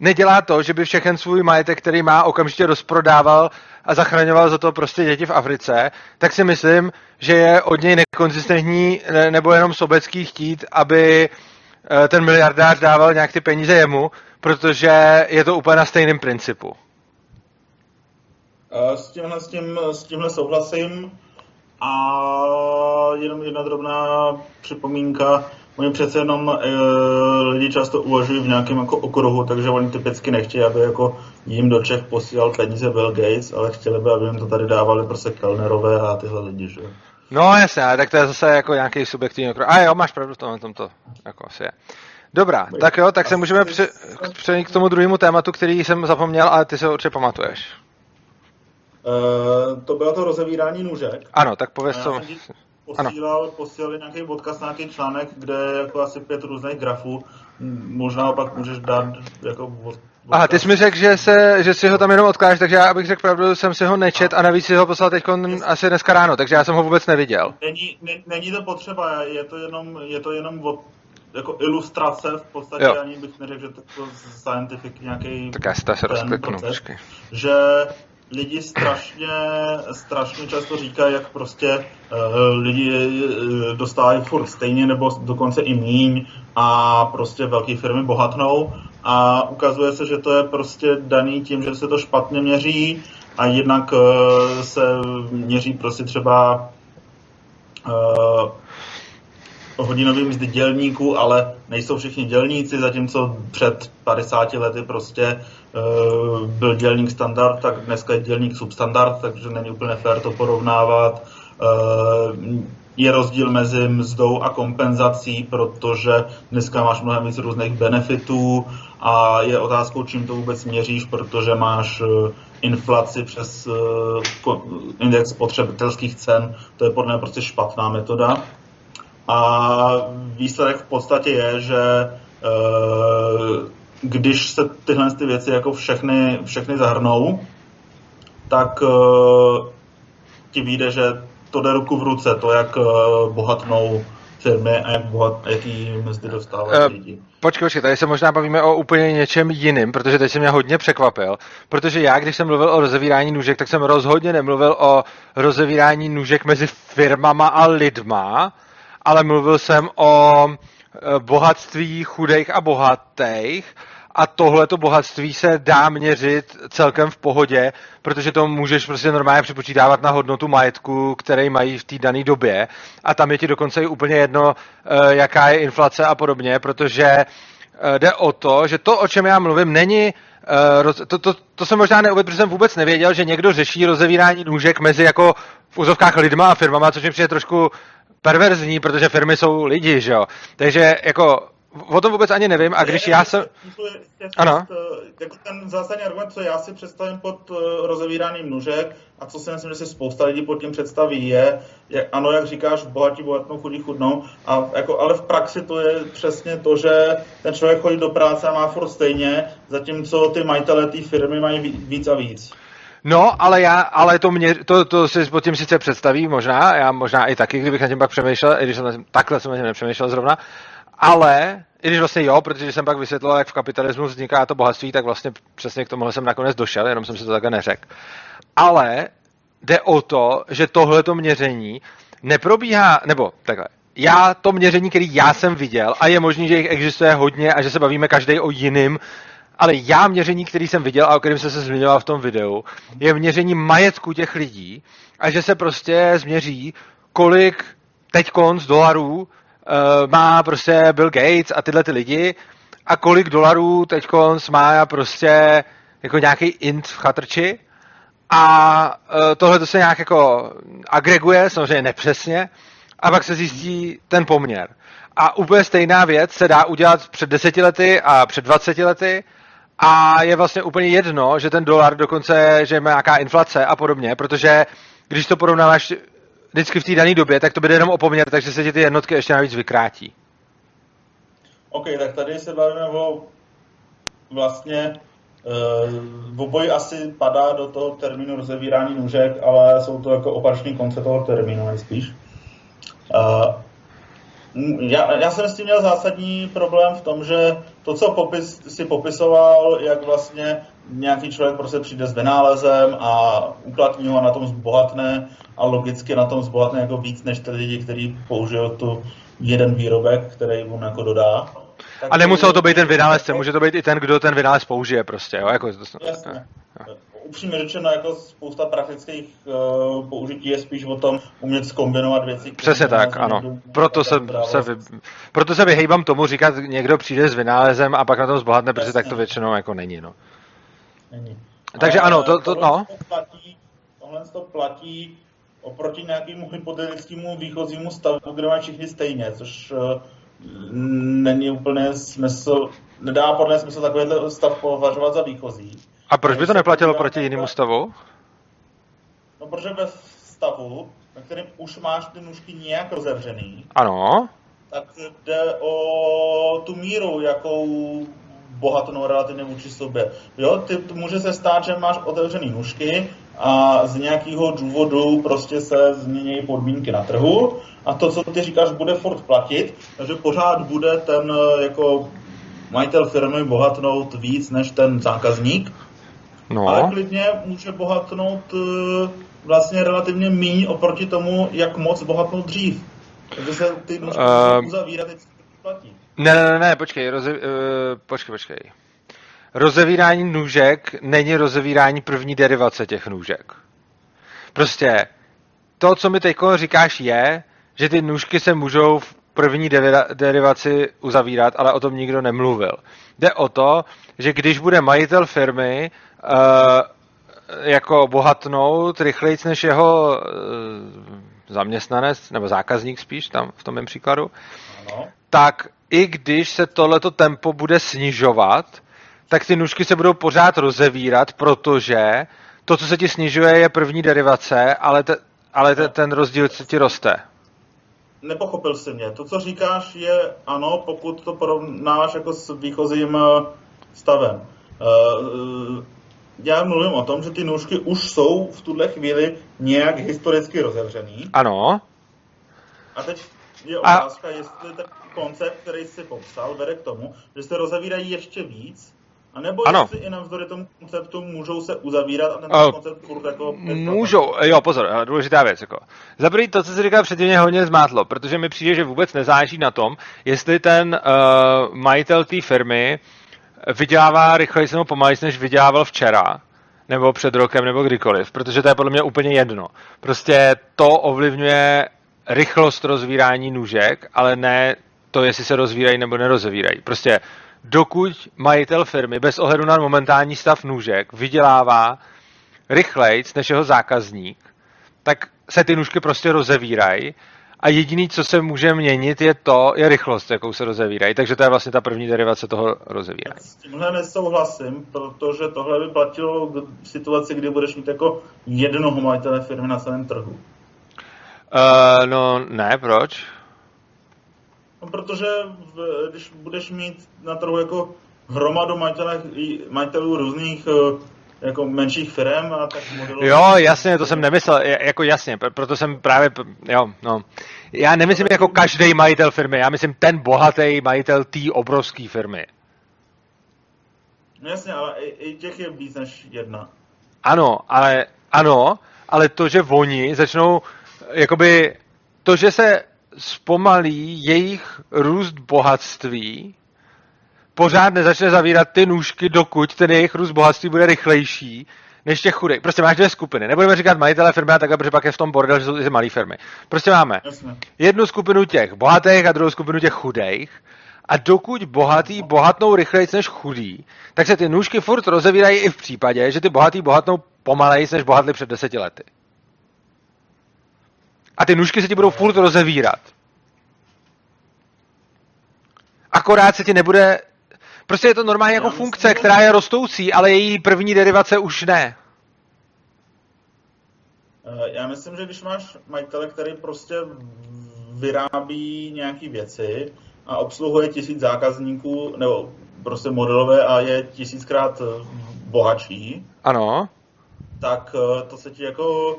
nedělá to, že by všechen svůj majetek, který má, okamžitě rozprodával a zachraňoval za to prostě děti v Africe, tak si myslím, že je od něj nekonzistentní nebo jenom sobecký chtít, aby ten miliardář dával nějak ty peníze jemu, protože je to úplně na stejném principu. S tímhle souhlasím. A jenom jedna drobná připomínka. Oni přece jenom lidi často uvažují v nějakém jako okruhu, takže oni typicky nechtějí, aby jako jim do Čech posílal peníze Bill Gates, ale chtěli by, aby jim to tady dávali prostě Kellnerové a tyhle lidi, že? No jasně, tak to je zase jako nějaký subjektivní okruh. A jo, máš pravdu v tomto, jako asi je. Dobrá, tak jo, tak se můžeme přejít k tomu druhému tématu, který jsem zapomněl, ale ty se určitě pamatuješ. To bylo to rozevírání nůžek. Ano, tak pověz co. Posílali nějaký podcast, nějaký článek, kde je jako asi 5 různých grafů. Možná opak můžeš dát jako... Aha, ty jsi mi řekl, že si ho tam jenom odkládáš, takže já, abych řekl pravdu, jsem si ho nečet a navíc si ho poslal teďkon asi dneska ráno, takže já jsem ho vůbec neviděl. Není to potřeba, je to jenom od... jako ilustrace v podstatě, jo. Ani bych neřekl, že to je scientific nějaký... Tak já si to asi rozkliknu, počkej. Že... Lidi strašně často říkají, jak prostě lidi dostávají furt stejně nebo dokonce i míň a prostě velké firmy bohatnou a ukazuje se, že to je prostě daný tím, že se to špatně měří a jednak se měří prostě třeba hodinový mzdy dělníků, ale nejsou všichni dělníci, zatímco před 50 lety prostě byl dělník standard, tak dneska je dělník substandard, takže není úplně fér to porovnávat. Je rozdíl mezi mzdou a kompenzací, protože dneska máš mnohem víc různých benefitů a je otázkou, čím to vůbec měříš, protože máš inflaci přes index spotřebitelských cen, to je podle mě prostě špatná metoda. A výsledek v podstatě je, že když se tyhle ty věci jako všechny zahrnou, tak ti vyjde, že to jde ruku v ruce, to jak bohatnou firmy a jaký mzdy dostávají lidi. Počkej, tady se možná bavíme o úplně něčem jiným, protože teď jsem mě hodně překvapil, protože já, když jsem mluvil o rozevírání nůžek, tak jsem rozhodně nemluvil o rozevírání nůžek mezi firmama a lidma, ale mluvil jsem o bohatství chudých a bohatých a tohleto bohatství se dá měřit celkem v pohodě, protože to můžeš prostě normálně přepočítávat na hodnotu majetku, který mají v té dané době a tam je ti dokonce i úplně jedno, jaká je inflace a podobně, protože jde o to, že to, o čem já mluvím, není... To jsem možná neuvěděl, protože jsem vůbec nevěděl, že někdo řeší rozevírání nůžek mezi jako v úzovkách lidma a firmama, což mi přijde trošku perverzní, protože firmy jsou lidi, že jo. Takže jako... O tom vůbec ani nevím, a když já jsem... Ano. Jako ten zásadní argument, co já si představím pod rozevíráním nůžek a co si myslím, že si spousta lidí pod tím představí, je, ano, jak říkáš, bohatí bohatnou, chudí chudnou, a jako, ale v praxi to je přesně to, že ten člověk chodí do práce a má furt stejně, zatímco ty majitele té firmy mají víc a víc. No, ale to si pod tím sice představí, možná, já možná i taky, kdybych na tím pak přemýšlel, i když jsem takhle nepřemýšlel zrovna, ale, i když vlastně jo, protože jsem pak vysvětlil, jak v kapitalismu vzniká to bohatství, tak vlastně přesně k tomuhle jsem nakonec došel, jenom jsem si to takhle neřekl. Ale jde o to, že tohleto měření neprobíhá, nebo takhle, já to měření, který já jsem viděl, a je možný, že jich existuje hodně a že se bavíme každý o jiným, ale já měření, který jsem viděl a o kterém jsem se zmiňoval v tom videu, je měření majetku těch lidí a že se prostě změří, kolik teďkonc dolarů má prostě Bill Gates a tyhle ty lidi a kolik dolarů teďkonc má prostě jako nějaký int v chatrči a tohle to se nějak jako agreguje, samozřejmě nepřesně, a pak se zjistí ten poměr. A úplně stejná věc se dá udělat před 10 lety a před 20 lety a je vlastně úplně jedno, že ten dolar dokonce, že má nějaká inflace a podobně, protože když to porovnáváš vždycky v té dané době, tak to bude jenom o poměr, takže se ti ty jednotky ještě navíc vykrátí. OK, tak tady se bavíme o vlastně obojí asi padá do toho termínu rozevírání nůžek, ale jsou to jako opačný konce toho termínu nejspíš. Já jsem s tím měl zásadní problém v tom, že to, co si popisoval, jak vlastně nějaký člověk prostě přijde s vynálezem a uplatní ho a na tom zbohatne a logicky na tom zbohatne jako víc než ty lidi, kteří použijou tu jeden výrobek, který mu jako dodá. Tak a nemuselo to být ten vynálezce, může to být i ten, kdo ten vynález použije prostě, jo? Jako to... Jasně. Upřímně řečeno, jako spousta praktických použití je spíš o tom umět zkombinovat věci. Přesně tak, ano. Proto se vyhejbám tomu říkat, někdo přijde s vynálezem a pak na tom zbohatne, protože tak to většinou jako není, no. Není. Takže ale ano, no. Tohle to platí oproti nějakému hypotetickému výchozímu stavu, kde mají všichni stejně, což není úplně smysl, nedá podle smysl takovýhle stav považovat za výchozí. A proč by to neplatilo proti jinému stavu? No, protože ve stavu, ve kterém už máš ty nůžky nějak rozevřený, ano, tak jde o tu míru, jakou bohatnou relativně vůči sobě. Jo, ty může se stát, že máš otevřený nůžky a z nějakého důvodu prostě se změní podmínky na trhu a to, co ty říkáš, bude furt platit, takže pořád bude ten jako majitel firmy bohatnout víc než ten zákazník, no. Ale klidně může bohatnout vlastně relativně míň oproti tomu, jak moc bohatnout dřív. Takže se ty nůžky uzavírat, teď se platí. Ne, počkej, počkej. Rozevírání nůžek není rozevírání první derivace těch nůžek. Prostě to, co mi teď říkáš, je, že ty nůžky se můžou v první derivaci uzavírat, ale o tom nikdo nemluvil. Jde o to, že když bude majitel firmy jako bohatnout rychlejc než jeho zaměstnanec, nebo zákazník spíš, tam v tom mém příkladu, ano. Tak i když se tohleto tempo bude snižovat, tak ty nůžky se budou pořád rozevírat, protože to, co se ti snižuje, je první derivace, ale ten rozdíl se ti roste. Nepochopil jsi mě. To, co říkáš, je ano, pokud to porovnáš jako s výchozím stavem. Já mluvím o tom, že ty nůžky už jsou v tuhle chvíli nějak historicky rozevřený. Ano. A teď je otázka, jestli ten koncept, který jsi popsal, vede k tomu, že se rozevírají ještě víc, anebo ano. Jestli i navzdory tomu konceptu můžou se uzavírat a ten koncept furt jako... Můžou, jo, pozor, důležitá věc. Jako. Za první to, co jsi říkal předtím, mě hodně zmátlo, protože mi přijde, že vůbec nezáleží na tom, jestli ten majitel té firmy vydělává rychleji nebo pomalejc, než vydělával včera, nebo před rokem, nebo kdykoliv, protože to je podle mě úplně jedno. Prostě to ovlivňuje rychlost rozvírání nůžek, ale ne to, jestli se rozvírají nebo nerozevírají. Prostě dokud majitel firmy bez ohledu na momentální stav nůžek vydělává rychlejc než jeho zákazník, tak se ty nůžky prostě rozevírají a jediný, co se může měnit, je rychlost, jakou se rozevírají. Takže to je vlastně ta první derivace toho rozevírání. S tímhle nesouhlasím, protože tohle by platilo v situaci, kdy budeš mít jako jednoho majitele firmy na celém trhu. Ne, proč? No, protože když budeš mít na trhu jako hromadu majitelů různých jako menších firm a tak modelů... Jo, jasně, to jsem nemyslel, jako jasně, proto jsem právě, jo, no. Já nemyslím jako každý majitel firmy, já myslím ten bohatý majitel té obrovské firmy. No jasně, ale i těch je víc než jedna. Ano, ale to, že oni začnou, jakoby, to, že se zpomalí jejich růst bohatství, pořád nezačne zavírat ty nůžky, dokud ten jejich růst bohatství bude rychlejší než těch chudej. Prostě máš dvě skupiny. Nebudeme říkat majitele firmy a takhle, protože pak je v tom bordel, že jsou ty malé firmy. Prostě máme jednu skupinu těch bohatých a druhou skupinu těch chudejch. A dokud bohatý bohatnou rychlejc než chudý, tak se ty nůžky furt rozevírají i v případě, že ty bohatý bohatnou pomalejc než bohatli před 10 lety. A ty nůžky se ti budou furt rozevírat. Akorát se ti nebude... Prostě je to normálně jako funkce, která je rostoucí, ale její první derivace už ne. Já myslím, že když máš majitele, který prostě vyrábí nějaké věci a obsluhuje 1000 zákazníků, nebo prostě modelové a je 1000krát bohatší. Ano. Tak to se ti jako...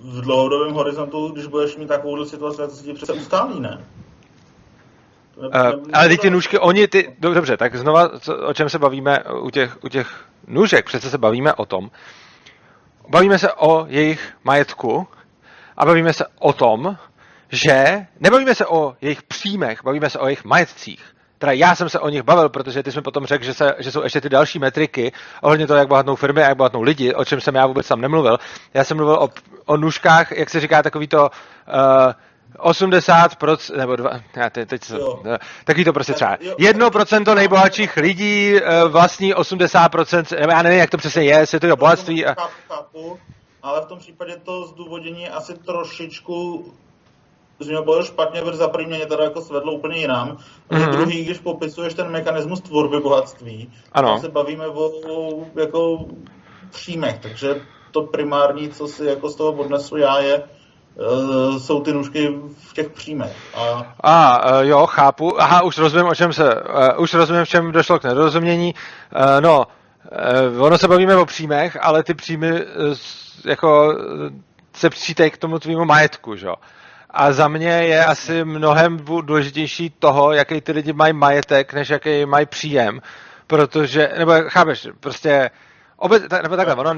v dlouhodobém horizontu, když budeš mít takovou situaci, to se ti přece ustálí, ne? Ale ty nůžky, dobře, tak znova, o čem se bavíme u těch nůžek? Přece se bavíme o tom. Bavíme se o jejich majetku a bavíme se o tom, že... Nebavíme se o jejich příjmech, bavíme se o jejich majetcích. Teda já jsem se o nich bavil, protože ty jsi mi potom řekl, že jsou ještě ty další metriky ohledně toho, jak bohatnou firmy a jak bohatnou lidi, o čem jsem já vůbec tam nemluvil. Já jsem mluvil o nůžkách, jak se říká, takový to 80%, nebo takový to prostě třeba 1% nejbohatších lidí vlastní 80%, já nevím, jak to přesně je, jestli to je bohatství. Chápu, ale v tom případě to zdůvodnění asi trošičku... což mě bylo špatně, protože za první mě teda jako svedlo úplně jinam. Mm-hmm. Druhý, když popisuješ ten mechanismus tvorby bohatství, tak se bavíme o jako příjmech, takže to primární, co si jako z toho odnesu já, je, jsou ty nůžky v těch příjmech. Jo, chápu. Aha, už rozumím, v čem došlo k nedorozumění. Ono se bavíme o příjmech, ale ty příjmy jako se přítej k tomu tvýmu majetku, že jo? A za mě je asi mnohem důležitější toho, jaký ty lidi mají majetek, než jaký mají příjem, protože, nebo chápeš, prostě, nebo takhle,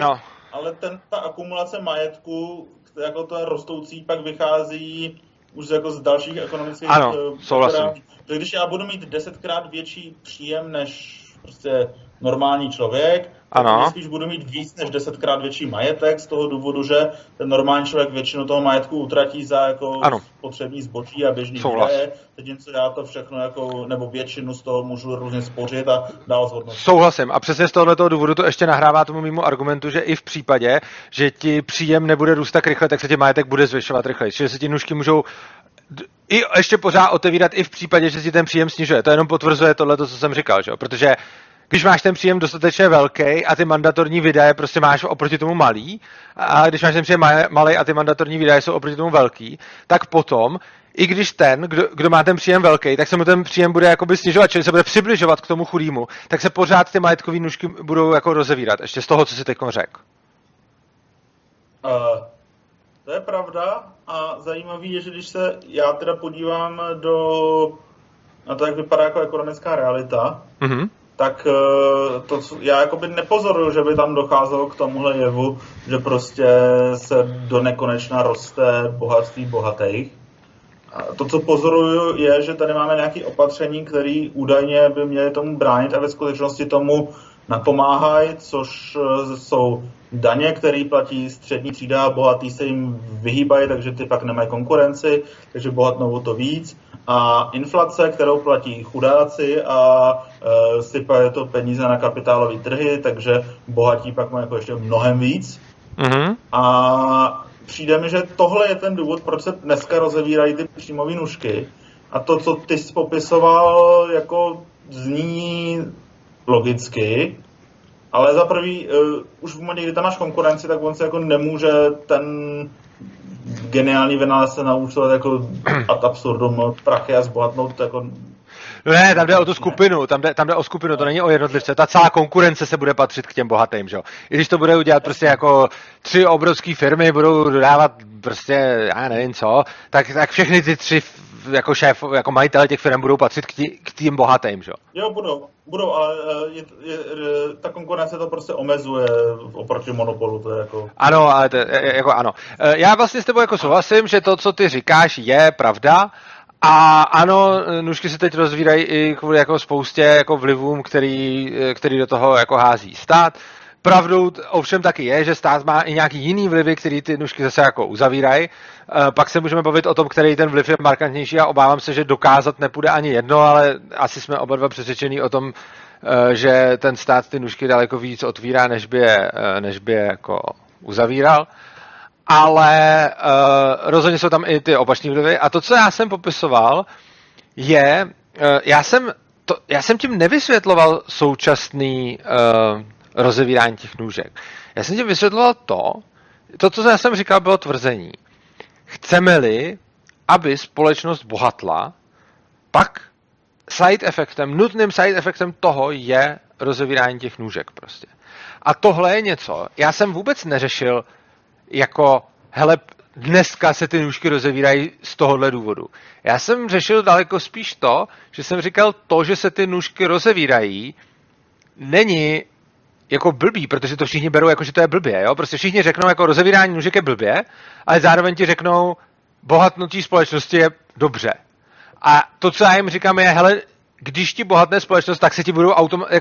no. Ale ta akumulace majetku, jako to je rostoucí, pak vychází už jako z dalších ekonomických... Ano, souhlasím. Takže když já budu mít 10krát větší příjem, než prostě normální člověk, ano. Spíš budu mít víc než 10krát větší majetek z toho důvodu, že ten normální člověk většinu toho majetku utratí za jako spotřební zboží a běžný výdaje. Zatímco já to všechno jako, nebo většinu z toho můžu různě spořit a dál zhodnotit. Souhlasím. A přesně z tohoto důvodu to ještě nahrává tomu mému argumentu, že i v případě, že ti příjem nebude růst tak rychle, tak se ti majetek bude zvyšovat rychleji. Čili se ti nůžky můžou i ještě pořád otevírat i v případě, že si ten příjem snižuje. To jenom potvrzuje tohleto, co jsem říkal, že jo? Protože když máš ten příjem dostatečně velký a ty mandatorní výdaje prostě máš oproti tomu malý, a když máš ten příjem malý a ty mandatorní výdaje jsou oproti tomu velký, tak potom, i když ten, kdo má ten příjem velký, tak se mu ten příjem bude jakoby snižovat, čili se bude přibližovat k tomu chudýmu, tak se pořád ty majetkový nůžky budou jako rozevírat, ještě z toho, co jsi teď řekl. To je pravda a zajímavý je, že když se já teda podívám na to, jak vypadá jako ekonomická realita, mm-hmm. Tak to, já jakoby nepozoruju, že by tam docházelo k tomuhle jevu, že prostě se do nekonečna roste bohatství bohatých. A to, co pozoruju, je, že tady máme nějaké opatření, které údajně by měly tomu bránit a ve skutečnosti tomu napomáhají, což jsou daně, které platí střední třída a bohatý se jim vyhýbají, takže ty pak nemají konkurenci, takže bohatnou o to víc. A inflace, kterou platí chudáci a sypají to peníze na kapitálové trhy, takže bohatí pak mají jako ještě mnohem víc. Mm-hmm. A přijde mi, že tohle je ten důvod, proč se dneska rozevírají ty příjmové nůžky. A to, co ty jsi popisoval, jako zní logicky, ale za prvý, už v momentě, kdy tam máš konkurenci, tak on se jako nemůže ten geniální vynález se naučovat jako ad absurdum prachy a zbohatnout jako... Ne, tam jde o tu skupinu, tam jde o skupinu, to není o jednotlivce. Ta celá konkurence se bude patřit k těm bohatým, že jo. I když to bude udělat prostě jako 3 obrovské firmy, budou dodávat prostě, já nevím co, tak všechny ty 3 jako šéf, jako majitele těch firm budou patřit k tím bohatým, že jo. Jo, budou, ale ta konkurence to prostě omezuje oproti monopolu, to je jako... Ano, ale to, jako ano. Já vlastně s tebou jako souhlasím, že to, co ty říkáš, je pravda. A ano, nůžky se teď rozvírají i kvůli jako spoustě jako vlivům, který do toho jako hází stát. Pravdou ovšem taky je, že stát má i nějaký jiný vlivy, který ty nůžky zase jako uzavírají. Pak se můžeme bavit o tom, který ten vliv je markantnější a obávám se, že dokázat nepůjde ani jedno, ale asi jsme oba dva přesvědčení o tom, že ten stát ty nůžky daleko víc otvírá, než by je jako uzavíral. Ale rozhodně jsou tam i ty opační vlivy. A to, co já jsem popisoval, je, já jsem tím nevysvětloval současný rozevírání těch nůžek. Já jsem tím vysvětloval to, co já jsem říkal, bylo tvrzení. Chceme-li, aby společnost bohatla, pak nutným side efektem toho je rozevírání těch nůžek prostě. A tohle je něco. Já jsem vůbec neřešil jako, hele, dneska se ty nůžky rozevírají z tohohle důvodu. Já jsem řešil daleko spíš to, že jsem říkal to, že se ty nůžky rozevírají, není jako blbý, protože to všichni berou jako, že to je blbě, jo? Prostě všichni řeknou, jako rozevírání nůžek je blbě, ale zároveň ti řeknou, bohatnutí společnosti je dobře. A to, co já jim říkám, je, hele, když ti bohatne společnost, tak se ti budou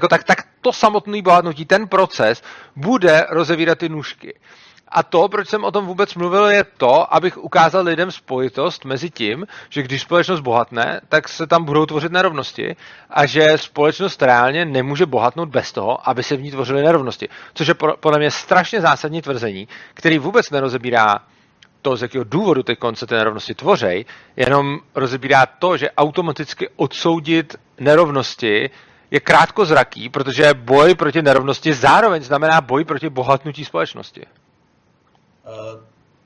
tak to samotné bohatnutí, ten proces, bude rozevírat ty nůžky. A to, proč jsem o tom vůbec mluvil, je to, abych ukázal lidem spojitost mezi tím, že když společnost bohatne, tak se tam budou tvořit nerovnosti a že společnost reálně nemůže bohatnout bez toho, aby se v ní tvořily nerovnosti. Což je podle mě strašně zásadní tvrzení, který vůbec nerozebírá to, z jakého důvodu ty konce ty nerovnosti tvoří, jenom rozebírá to, že automaticky odsoudit nerovnosti je krátkozraký, protože boj proti nerovnosti zároveň znamená boj proti bohatnutí společnosti.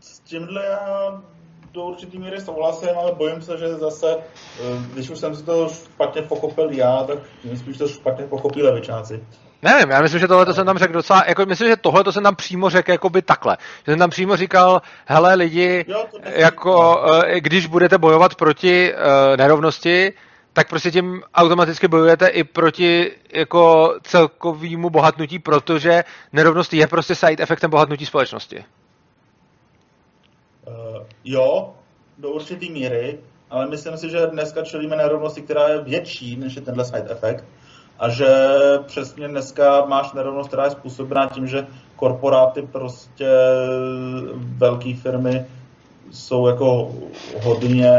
S tímhle já do určitý míry souhlasím, ale bojím se, že zase, když už jsem si to špatně pochopil já, tak spíš to špatně pochopí levičáci. Nevím, já myslím, že tohle to jsem tam řekl docela, jako myslím, že tohle to jsem tam přímo řekl jakoby takhle. Že jsem tam přímo říkal, hele lidi, jo, jako když budete bojovat proti nerovnosti, tak prostě tím automaticky bojujete i proti jako celkovému bohatnutí, protože nerovnost je prostě side efektem bohatnutí společnosti. Jo, do určitý míry, ale myslím si, že dneska čelíme nerovnosti, která je větší, než je tenhle side effect. A že přesně dneska máš nerovnost, která je způsobená tím, že korporáty prostě velké firmy jsou jako hodně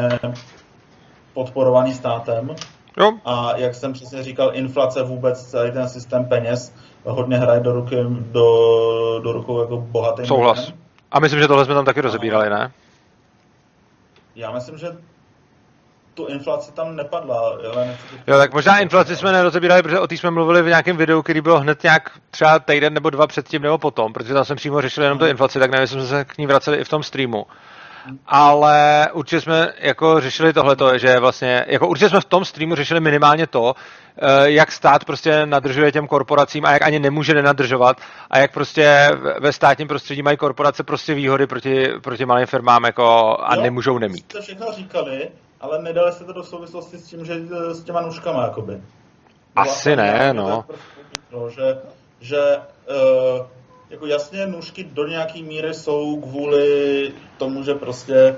podporovaný státem. Jo. A jak jsem přesně říkal, inflace vůbec, celý ten systém peněz hodně hraje do rukou jako bohatým. Souhlas. A myslím, že tohle jsme tam taky rozebírali, ne? Já myslím, že tu inflaci tam nepadla. Jo, tak možná inflaci jsme nerozebírali, protože o té jsme mluvili v nějakém videu, který bylo hned nějak třeba týden nebo dva předtím nebo potom, protože tam jsem přímo řešil jenom tu inflaci, tak nevím, jsme se k ní vraceli i v tom streamu. Ale určitě jsme jako řešili tohleto, že vlastně, jako určitě jsme v tom streamu řešili minimálně to, jak stát prostě nadržuje těm korporacím a jak ani nemůže nenadržovat a jak prostě ve státním prostředí mají korporace prostě výhody proti malým firmám jako a jo, nemůžou nemít. To všechno říkali, ale nedali se to do souvislosti s tím, že s těma nůžkama jakoby. Asi ne, no. Že jako jasně, nůžky do nějaký míry jsou kvůli tomu, že prostě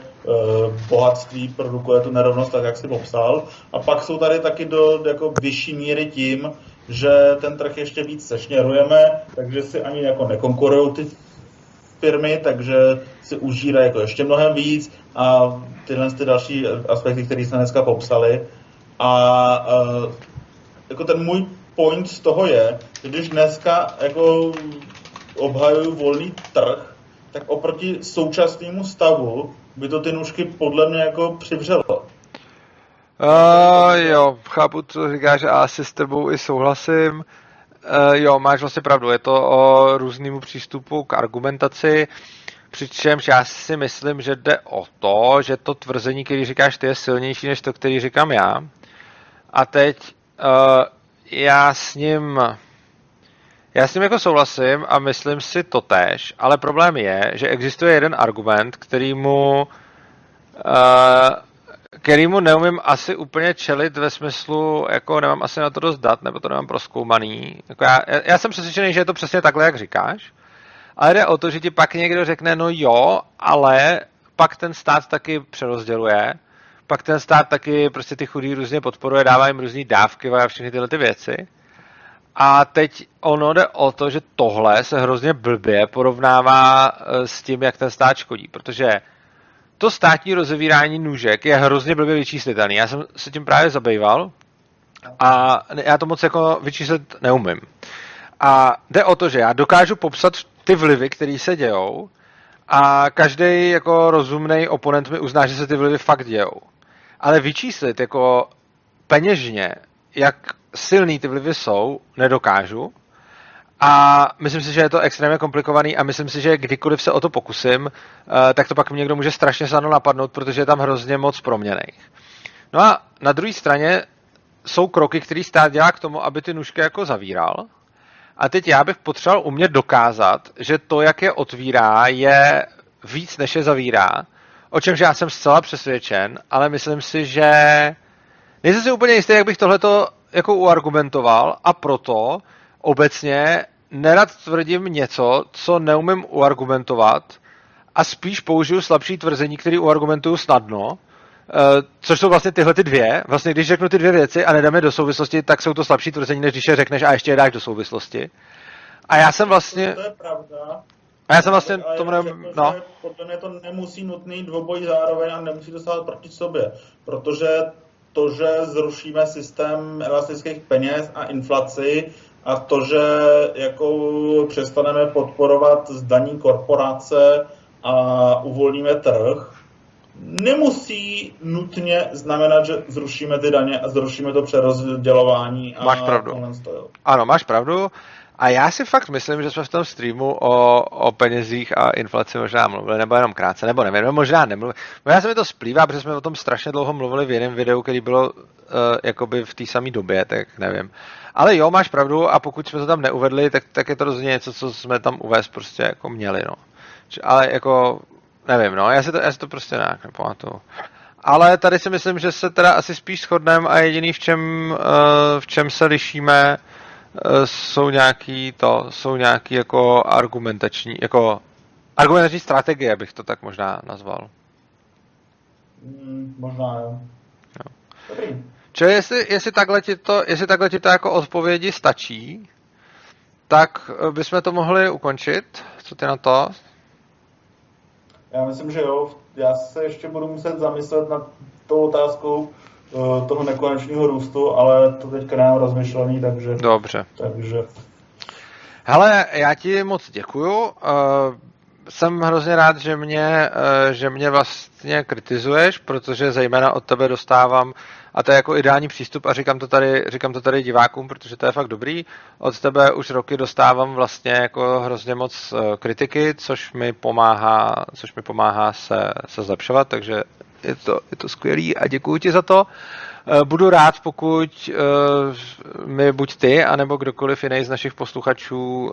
bohatství produkuje tu nerovnost, tak jak jsi popsal. A pak jsou tady taky do jako vyšší míry tím, že ten trh ještě víc sešněrujeme, takže si ani jako nekonkurují ty firmy, takže si užírá jako ještě mnohem víc a tyhle ty další aspekty, které jsme dneska popsali. A jako ten můj point z toho je, že když dneska jako obhajuju volný trh, tak oproti současnému stavu by to ty nůžky podle mě jako přivřelo. Jo, chápu, co říkáš a asi s tebou i souhlasím. Jo, máš vlastně pravdu, je to o různému přístupu k argumentaci, přičemž já si myslím, že jde o to, že to tvrzení, který říkáš ty, je silnější než to, který říkám já. A teď já s ním jako souhlasím a myslím si to též, ale problém je, že existuje jeden argument, kterýmu neumím asi úplně čelit ve smyslu, jako nemám asi na to dost dat, nebo to nemám prozkoumaný. Jako já jsem přesvědčený, že je to přesně takhle, jak říkáš, ale jde o to, že ti pak někdo řekne, no jo, ale pak ten stát taky přerozděluje, pak ten stát taky prostě ty chudí různě podporuje, dává jim různý dávky a všechny tyhle ty věci. A teď ono jde o to, že tohle se hrozně blbě porovnává s tím, jak ten stát škodí, protože to státní rozevírání nůžek je hrozně blbě vyčíslitelný. Já jsem se tím právě zabýval a já to moc jako vyčíslit neumím. A jde o to, že já dokážu popsat ty vlivy, které se dějou a každý jako rozumnej oponent mi uzná, že se ty vlivy fakt dějou. Ale vyčíslit jako peněžně, jak silný ty vlivy jsou, nedokážu. A myslím si, že je to extrémně komplikovaný a myslím si, že kdykoliv se o to pokusím, tak to pak mě někdo může strašně snadno napadnout, protože je tam hrozně moc proměnejch. No a na druhé straně jsou kroky, které stát dělá k tomu, aby ty nůžky jako zavíral. A teď já bych potřeboval umět dokázat, že to, jak je otvírá, je víc, než je zavírá, o čemž já jsem zcela přesvědčen, ale myslím si, že nejsem si úplně jistý, jak bych tohleto jako uargumentoval a proto obecně nerad tvrdím něco, co neumím uargumentovat a spíš použiju slabší tvrzení, které uargumentuju snadno, což jsou vlastně tyhle ty dvě. Vlastně když řeknu ty dvě věci a nedám je do souvislosti, tak jsou to slabší tvrzení, než když je řekneš a ještě je dáš do souvislosti. A já jsem vlastně... To je pravda. A já jsem vlastně tomu no. Podle mě to nemusí nutný dvoboj zároveň a nemusí to stát proti sobě, protože to, že zrušíme systém elastických peněz a inflaci, a to, že jako přestaneme podporovat zdaní korporace a uvolníme trh, nemusí nutně znamenat, že zrušíme ty daně a zrušíme to přerozdělování. A máš pravdu. Ano, máš pravdu. A já si fakt myslím, že jsme v tom streamu o penězích a inflaci možná mluvili, nebo jenom krátce, nebo nevím, možná nemluvili. Možná se mi to splývá, protože jsme o tom strašně dlouho mluvili v jiném videu, který bylo jakoby v té samé době, tak nevím. Ale jo, máš pravdu a pokud jsme to tam neuvedli, tak je to rozhodně něco, co jsme tam uvést prostě jako měli, no. Ale jako, nevím, no, já si to prostě nějak nepamatuju. Ale tady si myslím, že se teda asi spíš shodneme a jediný, v čem se lišíme, jsou nějaký jako argumentační strategie, bych to tak možná nazval. Možná, jo. No. Dobrý. Čili jestli takhle ti to jako odpovědi stačí, tak bychom to mohli ukončit. Co ty na to? Já myslím, že jo. Já se ještě budu muset zamyslet nad tou otázkou toho nekonečného růstu, ale to teďka nám rozmyšlený, takže... Dobře. Takže... Hele, já ti moc děkuju. Jsem hrozně rád, že mě vlastně kritizuješ, protože zejména od tebe dostávám, a to je jako ideální přístup a říkám to tady divákům, protože to je fakt dobrý, od tebe už roky dostávám vlastně jako hrozně moc kritiky, což mi pomáhá se zlepšovat, takže je to skvělý a děkuji ti za to. Budu rád, pokud mi buď ty, anebo kdokoliv jiný z našich posluchačů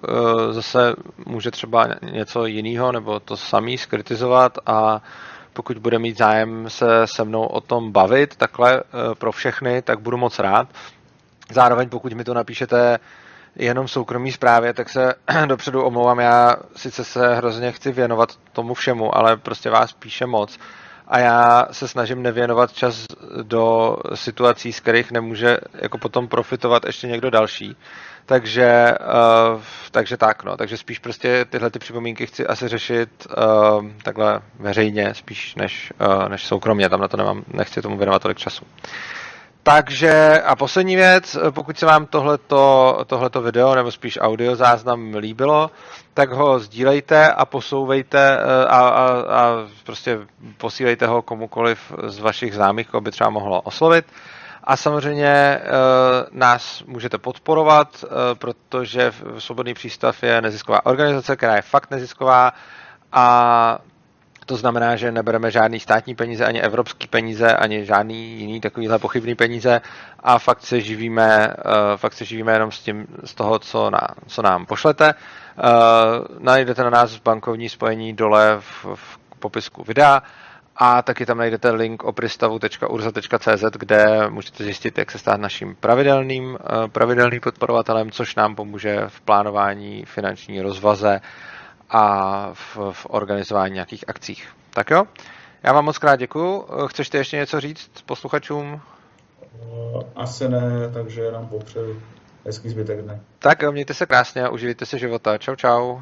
zase může třeba něco jiného nebo to samý skritizovat a pokud bude mít zájem se mnou o tom bavit takhle pro všechny, tak budu moc rád. Zároveň pokud mi to napíšete jenom soukromý zprávě, tak se dopředu omlouvám. Já sice se hrozně chci věnovat tomu všemu, ale prostě vás píše moc. A já se snažím nevěnovat čas do situací, z kterých nemůže jako potom profitovat ještě někdo další. Takže spíš prostě tyhle ty připomínky chci asi řešit takhle veřejně, spíš než soukromně, tam na to nechci tomu věnovat tolik času. Takže a poslední věc, pokud se vám tohleto video nebo spíš audio záznam líbilo, tak ho sdílejte a posouvejte a prostě posílejte ho komukoliv z vašich známých, koho by třeba mohlo oslovit. A samozřejmě nás můžete podporovat, protože Svobodný přístav je nezisková organizace, která je fakt nezisková a to znamená, že nebereme žádný státní peníze, ani evropský peníze, ani žádný jiný takovýhle pochybný peníze a fakt se živíme jenom z toho, co nám pošlete. Najdete na nás bankovní spojení dole v popisku videa a taky tam najdete link opristavu.urza.cz, kde můžete zjistit, jak se stát naším pravidelným podporovatelem, což nám pomůže v plánování finanční rozvaze a v organizování nějakých akcích. Tak jo, já vám moc krát děkuju. Chceš ty ještě něco říct posluchačům? Asi ne, takže nám popřeju hezký zbytek dne. Tak mějte se krásně a užijte si života. Čau, čau.